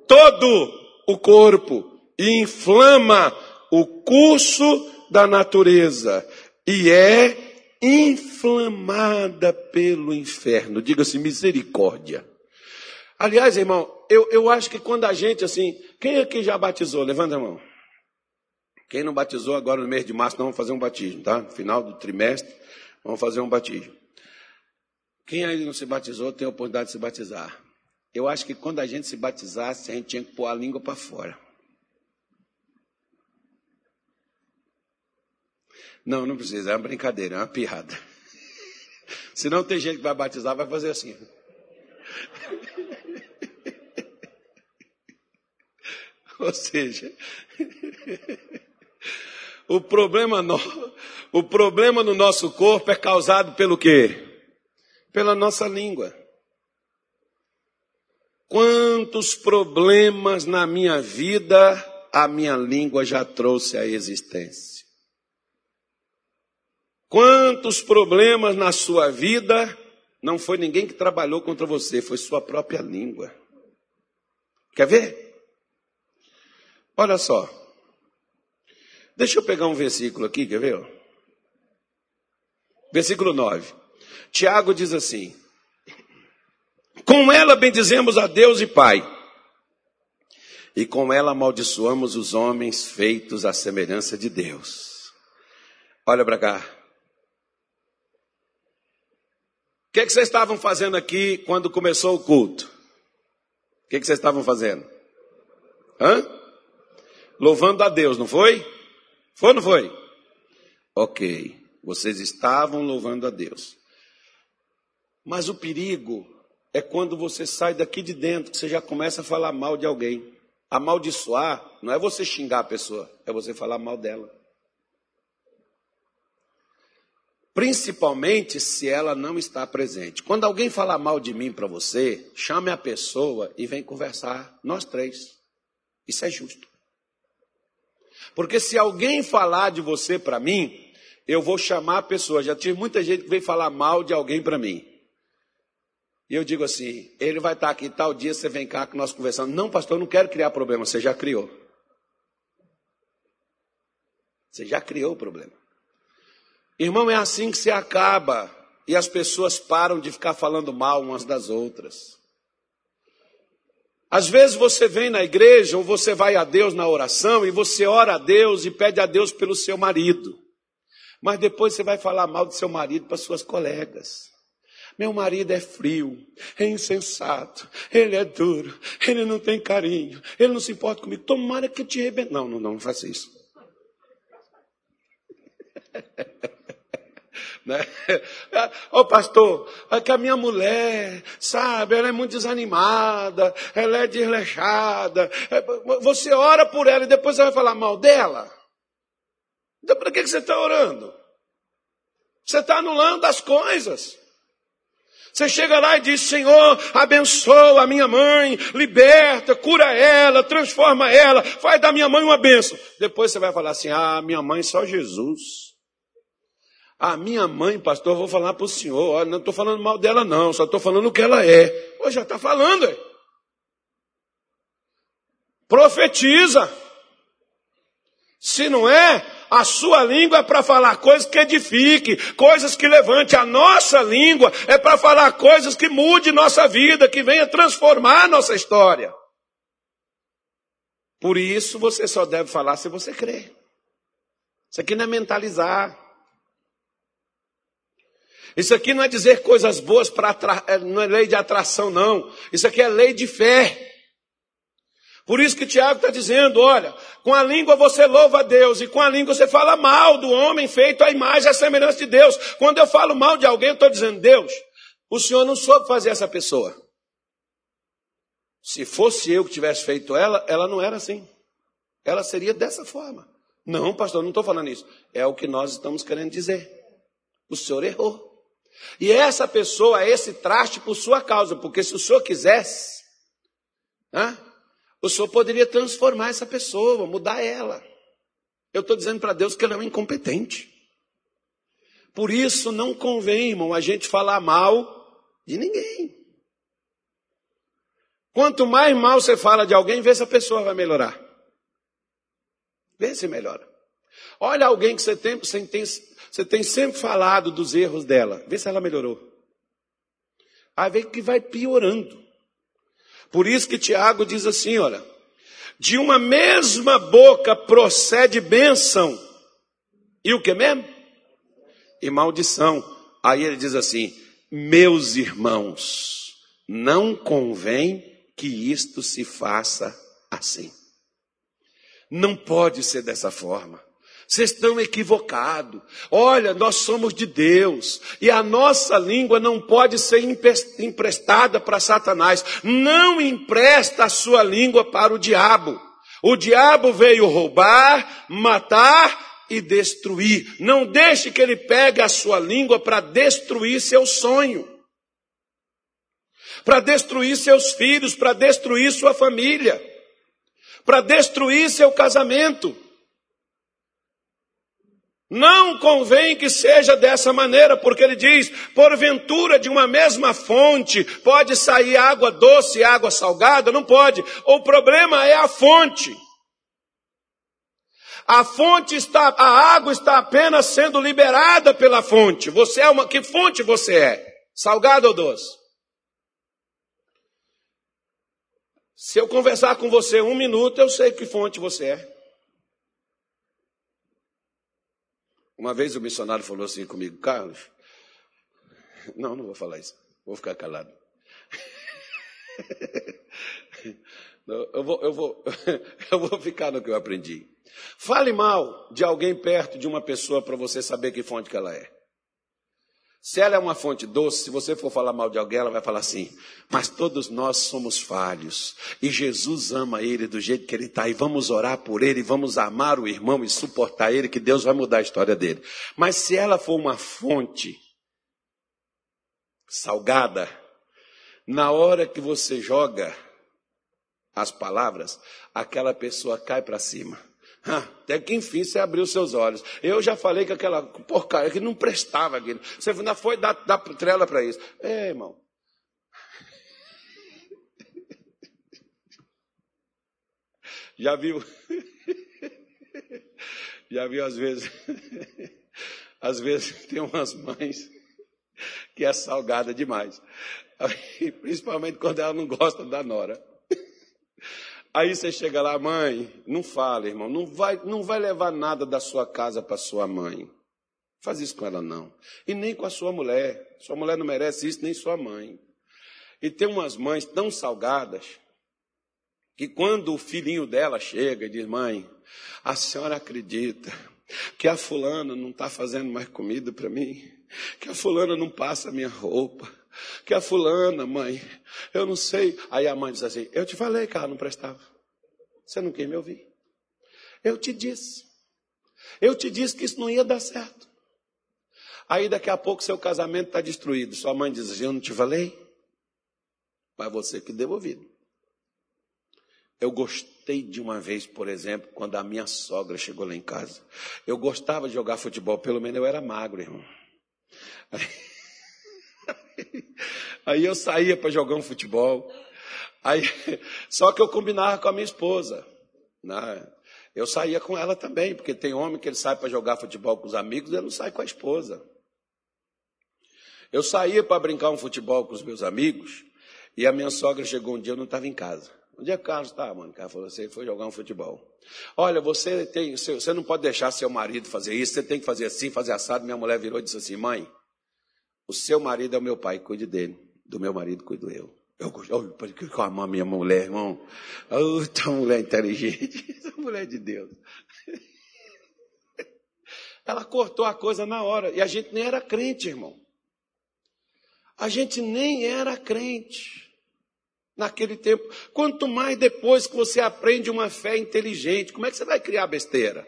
Todo o corpo. E inflama o curso da natureza. E é inflamada pelo inferno. Diga-se misericórdia. Aliás, irmão, eu, eu acho que quando a gente, assim... Quem aqui já batizou? Levanta a mão. Quem não batizou, agora no mês de março, nós vamos fazer um batismo, tá? No final do trimestre, vamos fazer um batismo. Quem ainda não se batizou, tem a oportunidade de se batizar. Eu acho que quando a gente se batizasse, a gente tinha que pôr a língua para fora. Não, não precisa, é uma brincadeira, é uma piada. Se não tem gente que vai batizar, vai fazer assim... Ou seja, o, problema no, o problema no nosso corpo é causado pelo quê? Pela nossa língua. Quantos problemas na minha vida a minha língua já trouxe à existência? Quantos problemas na sua vida não foi ninguém que trabalhou contra você, foi sua própria língua. Quer ver? Olha só, deixa eu pegar um versículo aqui, quer ver? Versículo nove, Tiago diz assim, com ela bendizemos a Deus e Pai, e com ela amaldiçoamos os homens feitos à semelhança de Deus. Olha para cá. O que, que vocês estavam fazendo aqui quando começou o culto? O que, que vocês estavam fazendo? Hã? Louvando a Deus, não foi? Foi ou não foi? Ok, vocês estavam louvando a Deus. Mas o perigo é quando você sai daqui de dentro, que você já começa a falar mal de alguém. Amaldiçoar não é você xingar a pessoa, é você falar mal dela. Principalmente se ela não está presente. Quando alguém falar mal de mim para você, chame a pessoa e vem conversar, nós três. Isso é justo. Porque se alguém falar de você para mim, eu vou chamar a pessoa. Já tive muita gente que veio falar mal de alguém para mim. E eu digo assim, ele vai estar aqui tal dia, você vem cá que nós conversamos. Não, pastor, eu não quero criar problema. Você já criou. Você já criou o problema. Irmão, é assim que se acaba. E as pessoas param de ficar falando mal umas das outras. Às vezes você vem na igreja ou você vai a Deus na oração e você ora a Deus e pede a Deus pelo seu marido. Mas depois você vai falar mal do seu marido para suas colegas. Meu marido é frio, é insensato, ele é duro, ele não tem carinho, ele não se importa comigo. Tomara que eu te arrebente. Não, não, não, não faça isso. Né? Ô pastor, é que a minha mulher, sabe, ela é muito desanimada, ela é desleixada. Você ora por ela e depois você vai falar mal dela? Então para que você está orando? Você está anulando as coisas. Você chega lá e diz, Senhor, abençoa a minha mãe, liberta, cura ela, transforma ela, faz da minha mãe uma bênção. Depois você vai falar assim, ah, minha mãe só Jesus. A minha mãe, pastor, eu vou falar para o senhor. Olha, não estou falando mal dela, não. Só estou falando o que ela é. Ô, já está falando. Hein? Profetiza. Se não é, a sua língua é para falar coisas que edifique, coisas que levante. A nossa língua é para falar coisas que mude nossa vida, que venha transformar nossa história. Por isso, você só deve falar se você crê. Isso aqui não é mentalizar. Isso aqui não é dizer coisas boas para atra... não é lei de atração, não. Isso aqui é lei de fé. Por isso que Tiago está dizendo, olha, com a língua você louva a Deus e com a língua você fala mal do homem feito à imagem e à semelhança de Deus. Quando eu falo mal de alguém, eu estou dizendo, Deus, o Senhor não soube fazer essa pessoa. Se fosse eu que tivesse feito ela, ela não era assim. Ela seria dessa forma. Não, pastor, não estou falando isso. É o que nós estamos querendo dizer. O Senhor errou. E essa pessoa, esse traste por sua causa, porque se o Senhor quisesse, né, o Senhor poderia transformar essa pessoa, mudar ela. Eu estou dizendo para Deus que ela é um incompetente. Por isso não convém, irmão, a gente falar mal de ninguém. Quanto mais mal você fala de alguém, vê se a pessoa vai melhorar. Vê se melhora. Olha alguém que você tem, você tem, você tem sempre falado dos erros dela. Vê se ela melhorou. Aí vê que vai piorando. Por isso que Tiago diz assim, olha. De uma mesma boca procede bênção. E o que mesmo? E maldição. Aí ele diz assim, meus irmãos, não convém que isto se faça assim. Não pode ser dessa forma. Vocês estão equivocados. Olha, nós somos de Deus. E a nossa língua não pode ser emprestada para Satanás. Não empresta a sua língua para o diabo. O diabo veio roubar, matar e destruir. Não deixe que ele pegue a sua língua para destruir seu sonho. Para destruir seus filhos, para destruir sua família. Para destruir seu casamento. Não convém que seja dessa maneira, porque ele diz, porventura de uma mesma fonte pode sair água doce e água salgada? Não pode. O problema é a fonte. A fonte está, a água está apenas sendo liberada pela fonte. Você é uma, que fonte você é? Salgada ou doce? Se eu conversar com você um minuto, eu sei que fonte você é. Uma vez o missionário falou assim comigo, Carlos, não, não vou falar isso, vou ficar calado. Eu vou, eu vou, eu vou ficar no que eu aprendi. Fale mal de alguém perto de uma pessoa para você saber que fonte que ela é. Se ela é uma fonte doce, se você for falar mal de alguém, ela vai falar assim, mas todos nós somos falhos, e Jesus ama ele do jeito que ele está, e vamos orar por ele, vamos amar o irmão e suportar ele, que Deus vai mudar a história dele. Mas se ela for uma fonte salgada, na hora que você joga as palavras, aquela pessoa cai para cima. Até que enfim você abriu seus olhos. Eu já falei que aquela porcaria que não prestava aquilo. Você ainda foi dar, dar trela para isso. É, irmão. Já viu? Já viu às vezes? Às vezes tem umas mães que é salgada demais. Principalmente quando ela não gosta da nora. Aí você chega lá, mãe, não fala, irmão, não vai, não vai levar nada da sua casa para sua mãe. Faz isso com ela, não. E nem com a sua mulher. Sua mulher não merece isso, nem sua mãe. E tem umas mães tão salgadas que quando o filhinho dela chega e diz, mãe, a senhora acredita que a fulana não está fazendo mais comida para mim? Que a fulana não passa a minha roupa? Que a fulana, mãe, eu não sei. Aí a mãe diz assim, eu te falei que ela não prestava. Você não quis me ouvir. Eu te disse. Eu te disse que isso não ia dar certo. Aí daqui a pouco seu casamento está destruído. Sua mãe diz assim, eu não te falei. Mas você que deu ouvido. Eu gostei de uma vez, por exemplo, quando a minha sogra chegou lá em casa. Eu gostava de jogar futebol, pelo menos eu era magro, irmão. Aí... Aí eu saía para jogar um futebol. Aí, só que eu combinava com a minha esposa. Né? Eu saía com ela também, porque tem homem que ele sai para jogar futebol com os amigos e ele não sai com a esposa. Eu saía para brincar um futebol com os meus amigos e a minha sogra chegou um dia, eu não estava em casa. Um dia o Carlos tá, mano, o cara falou assim, foi jogar um futebol. Olha, você, tem, você não pode deixar seu marido fazer isso, você tem que fazer assim, fazer assado. Minha mulher virou e disse assim, mãe, o seu marido é o meu pai, cuide dele, do meu marido cuido eu. Eu gosto com a minha mulher, irmão. Oh, tá uma mulher inteligente, tá uma mulher de Deus. Ela cortou a coisa na hora, e a gente nem era crente, irmão. A gente nem era crente naquele tempo. Quanto mais depois que você aprende uma fé inteligente, como é que você vai criar besteira?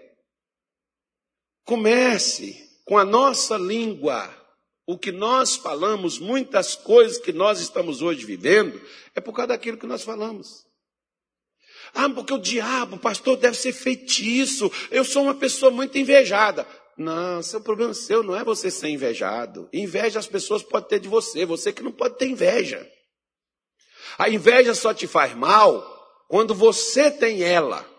Comece com a nossa língua. O que nós falamos, muitas coisas que nós estamos hoje vivendo, é por causa daquilo que nós falamos. Ah, porque o diabo, pastor, deve ser feitiço. Eu sou uma pessoa muito invejada. Não, seu problema seu não é você ser invejado. Inveja as pessoas podem ter de você, você que não pode ter inveja. A inveja só te faz mal quando você tem ela.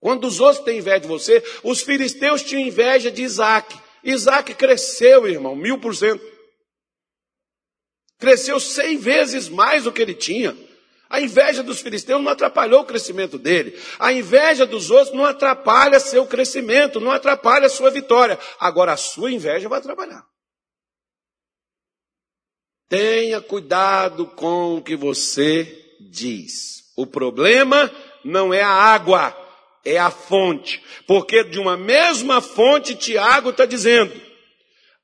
Quando os outros têm inveja de você, os filisteus tinham inveja de Isaque. Isaque cresceu, irmão, mil por cento. Cresceu cem vezes mais do que ele tinha. A inveja dos filisteus não atrapalhou o crescimento dele. A inveja dos outros não atrapalha seu crescimento, não atrapalha sua vitória. Agora, a sua inveja vai atrapalhar. Tenha cuidado com o que você diz. O problema não é a água. É a fonte, porque de uma mesma fonte Tiago está dizendo,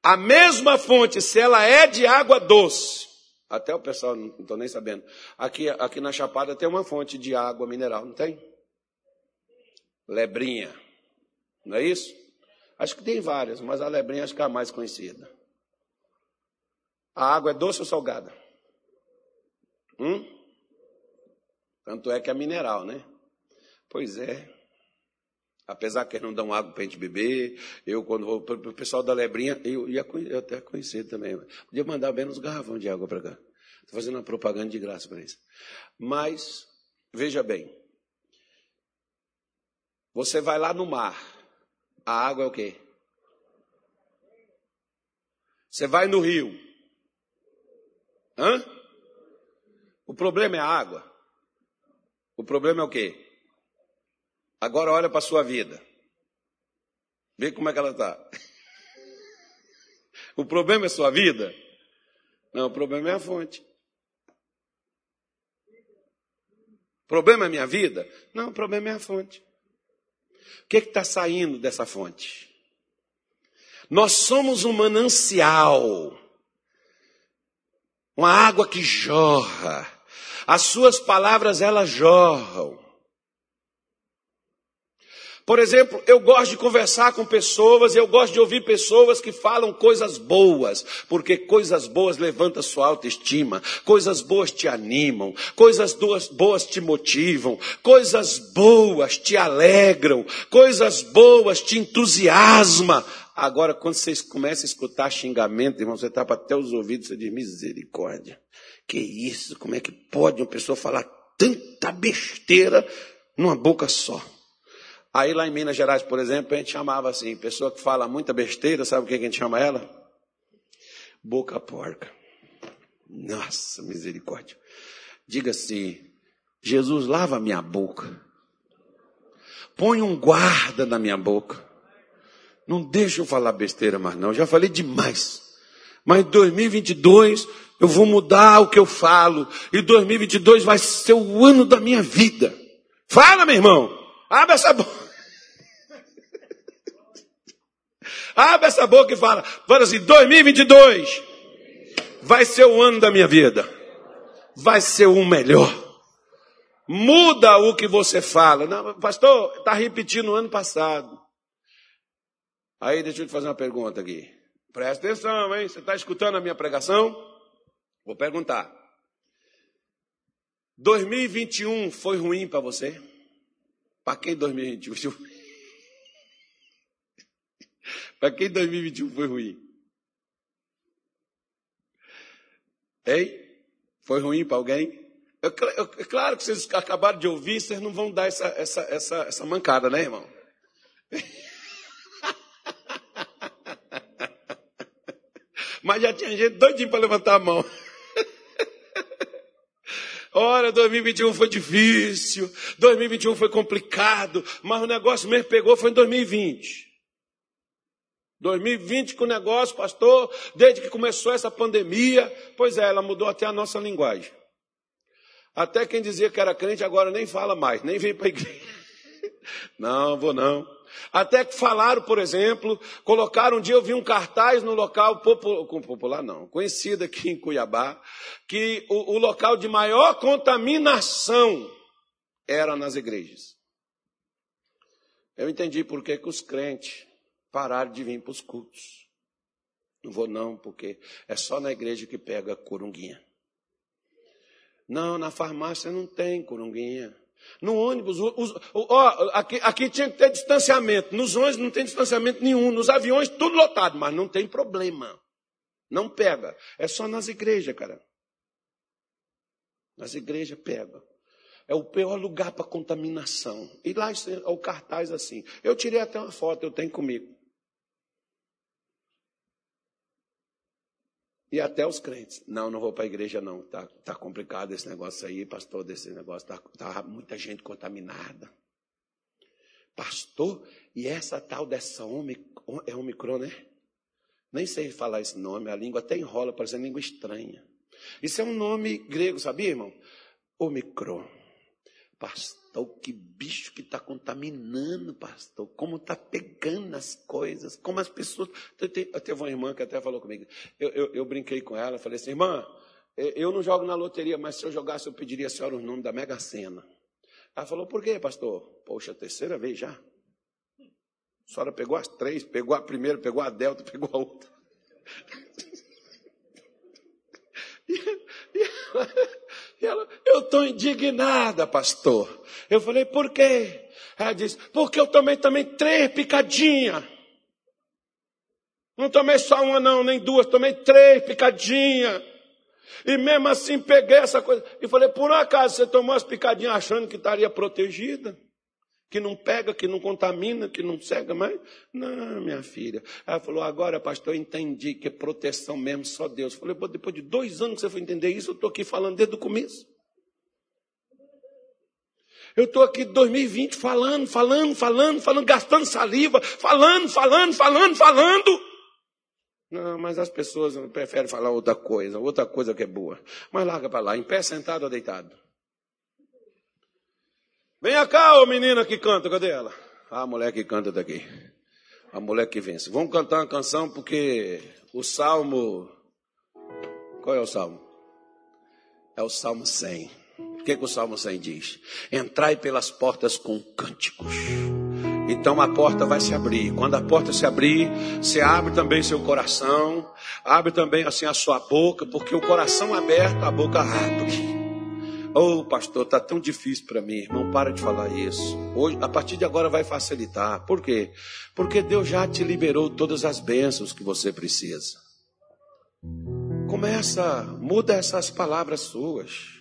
a mesma fonte, se ela é de água doce, até o pessoal, não estou nem sabendo, aqui, aqui na Chapada tem uma fonte de água mineral, não tem? Lebrinha, não é isso? Acho que tem várias, mas a Lebrinha acho que é a mais conhecida. A água é doce ou salgada? Hum? Tanto é que é mineral, né? Pois é. Apesar que eles não dão água para a gente beber, eu quando vou para o pessoal da Lebrinha, eu, eu até conheci também, podia mandar menos garrafão de água para cá. Estou fazendo uma propaganda de graça para isso. Mas, veja bem, você vai lá no mar, a água é o quê? Você vai no rio. Hã? O problema é a água. O problema é o quê? Agora olha para a sua vida. Vê como é que ela está. O problema é sua vida? Não, o problema é a fonte. O problema é a minha vida? Não, o problema é a fonte. O que está saindo dessa fonte? Nós somos um manancial. Uma água que jorra. As suas palavras, elas jorram. Por exemplo, eu gosto de conversar com pessoas, eu gosto de ouvir pessoas que falam coisas boas, porque coisas boas levantam sua autoestima, coisas boas te animam, coisas boas te motivam, coisas boas te alegram, coisas boas te entusiasmam. Agora, quando vocês começam a escutar xingamento, irmão, você tapa até os ouvidos, você diz, misericórdia, que isso, como é que pode uma pessoa falar tanta besteira numa boca só? Aí lá em Minas Gerais, por exemplo, a gente chamava assim, pessoa que fala muita besteira, sabe o que a gente chama ela? Boca porca. Nossa, misericórdia. Diga assim, Jesus, lava a minha boca. Põe um guarda na minha boca. Não deixa eu falar besteira mais não, já falei demais. Mas em dois mil e vinte e dois eu vou mudar o que eu falo. E dois mil e vinte e dois vai ser o ano da minha vida. Fala, meu irmão. Abre essa boca. Abre essa boca e fala. Fala assim, dois mil e vinte e dois vai ser o ano da minha vida. Vai ser o melhor. Muda o que você fala. Não, pastor, está repetindo o ano passado. Aí deixa eu te fazer uma pergunta aqui. Presta atenção, hein? Você está escutando a minha pregação? Vou perguntar. dois mil e vinte e um foi ruim para você? Para quem dois mil e vinte e um? Para quem dois mil e vinte e um foi ruim? Hein? Foi ruim para alguém? É claro que vocês acabaram de ouvir, vocês não vão dar essa, essa, essa, essa mancada, né, irmão? Mas já tinha gente doidinho para levantar a mão. Ora, dois mil e vinte e um foi difícil, dois mil e vinte e um foi complicado, mas o negócio mesmo pegou foi em dois mil e vinte. dois mil e vinte com o negócio, pastor, desde que começou essa pandemia, pois é, ela mudou até a nossa linguagem. Até quem dizia que era crente agora nem fala mais, nem vem para a igreja. Não, vou não. Até que falaram, por exemplo, colocaram um dia, eu vi um cartaz no local popular, popular não, conhecido aqui em Cuiabá, que o, o local de maior contaminação era nas igrejas. Eu entendi por que que os crentes pararam de vir para os cultos. Não vou não, porque é só na igreja que pega corunguinha. Não, na farmácia não tem corunguinha. No ônibus, os, ó, aqui, aqui tinha que ter distanciamento. Nos ônibus não tem distanciamento nenhum. Nos aviões, tudo lotado, mas não tem problema. Não pega. É só nas igrejas, cara. Nas igrejas pega. É o pior lugar para contaminação. E lá é o cartaz assim. Eu tirei até uma foto, eu tenho comigo. E até os crentes. Não, não vou para a igreja, não. Está tá complicado esse negócio aí, pastor, desse negócio. Está tá muita gente contaminada. Pastor, e essa tal dessa Omicron, é Omicron, né? Nem sei falar esse nome, a língua até enrola, parecendo língua estranha. Isso é um nome grego, sabia, irmão? Omicron. Pastor, que bicho que está contaminando, pastor. Como está pegando as coisas, como as pessoas... Teve uma irmã que até falou comigo. Eu, eu, eu brinquei com ela, falei assim, irmã, eu não jogo na loteria, mas se eu jogasse, eu pediria a senhora o nome da Mega Sena. Ela falou, por quê, pastor? Poxa, terceira vez já. A senhora pegou as três, pegou a primeira, pegou a delta, pegou a outra. E, e ela... Ela, eu estou indignada, pastor. Eu falei, por quê? Ela disse, porque eu tomei também três picadinhas. Não tomei só uma não, nem duas, tomei três picadinhas. E mesmo assim peguei essa coisa. E falei, por acaso você tomou as picadinhas achando que estaria protegida? Que não pega, que não contamina, que não cega mais? Não, minha filha. Ela falou, agora, pastor, eu entendi que é proteção mesmo, só Deus. Eu falei, pô, depois de dois anos que você foi entender isso, eu estou aqui falando desde o começo. Eu estou aqui em dois mil e vinte falando, falando, falando, falando, gastando saliva, falando, falando, falando, falando. Não, mas as pessoas preferem falar outra coisa, outra coisa que é boa. Mas larga para lá, em pé, sentado ou deitado. Venha cá, ô menina que canta, cadê ela? Ah, a mulher que canta daqui. A mulher que vence. Vamos cantar uma canção porque o salmo... Qual é o salmo? É o salmo cem. O que, que o salmo cem diz? Entrai pelas portas com cânticos. Então a porta vai se abrir. Quando a porta se abrir, você abre também seu coração. Abre também assim a sua boca, porque o coração aberto, a boca rápida. Oh, pastor, está tão difícil para mim, irmão, para de falar isso. Hoje, a partir de agora vai facilitar. Por quê? Porque Deus já te liberou todas as bênçãos que você precisa. Começa, muda essas palavras suas.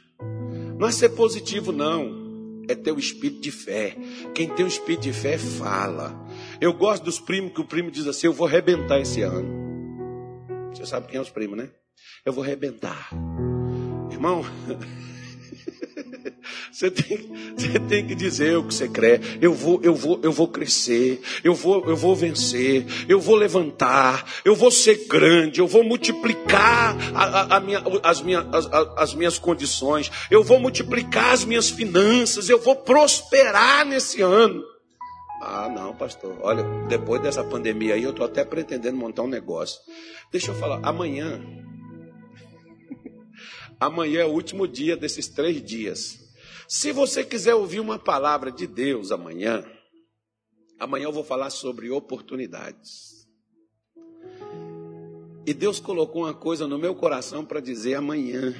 Não é ser positivo, não. É ter o espírito de fé. Quem tem o espírito de fé, fala. Eu gosto dos primos, que o primo diz assim, eu vou arrebentar esse ano. Você sabe quem é os primos, né? Eu vou arrebentar. Irmão... Você tem, você tem que dizer o que você crê. Eu vou, eu vou, eu vou crescer. Eu vou, eu vou vencer. Eu vou levantar. Eu vou ser grande. Eu vou multiplicar a, a, a minha, as, minha, as, as minhas condições. Eu vou multiplicar as minhas finanças. Eu vou prosperar nesse ano. Ah, não, pastor. Olha, depois dessa pandemia aí, eu estou até pretendendo montar um negócio. Deixa eu falar. Amanhã. Amanhã é o último dia desses três dias. Se você quiser ouvir uma palavra de Deus amanhã, amanhã eu vou falar sobre oportunidades. E Deus colocou uma coisa no meu coração para dizer amanhã.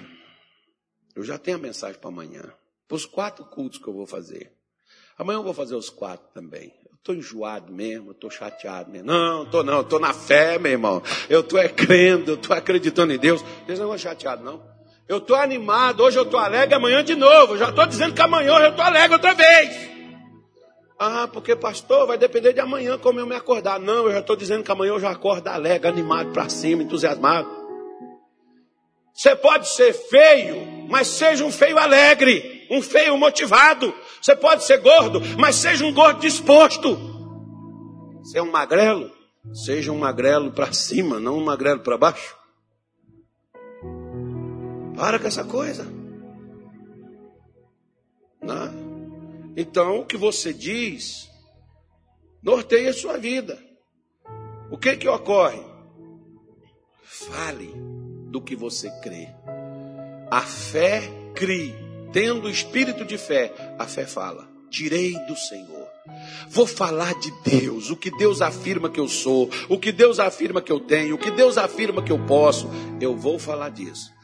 Eu já tenho a mensagem para amanhã. Para os quatro cultos que eu vou fazer. Amanhã eu vou fazer os quatro também. Eu estou enjoado mesmo, estou chateado mesmo. Não, estou não, estou na fé, meu irmão. Eu estou é crendo, eu estou acreditando em Deus. Vocês não vão chateado, não. Eu estou animado, hoje eu estou alegre, amanhã de novo. Já estou dizendo que amanhã eu estou alegre outra vez. Ah, porque pastor, vai depender de amanhã como eu me acordar. Não, eu já estou dizendo que amanhã eu já acordo alegre, animado para cima, entusiasmado. Você pode ser feio, mas seja um feio alegre, um feio motivado. Você pode ser gordo, mas seja um gordo disposto. Você é um magrelo, seja um magrelo para cima, não um magrelo para baixo. Para com essa coisa. Não. Então, o que você diz norteia a sua vida. O que que ocorre? Fale do que você crê. A fé crie. Tendo o espírito de fé, a fé fala. Direi do Senhor. Vou falar de Deus. O que Deus afirma que eu sou. O que Deus afirma que eu tenho. O que Deus afirma que eu posso. Eu vou falar disso.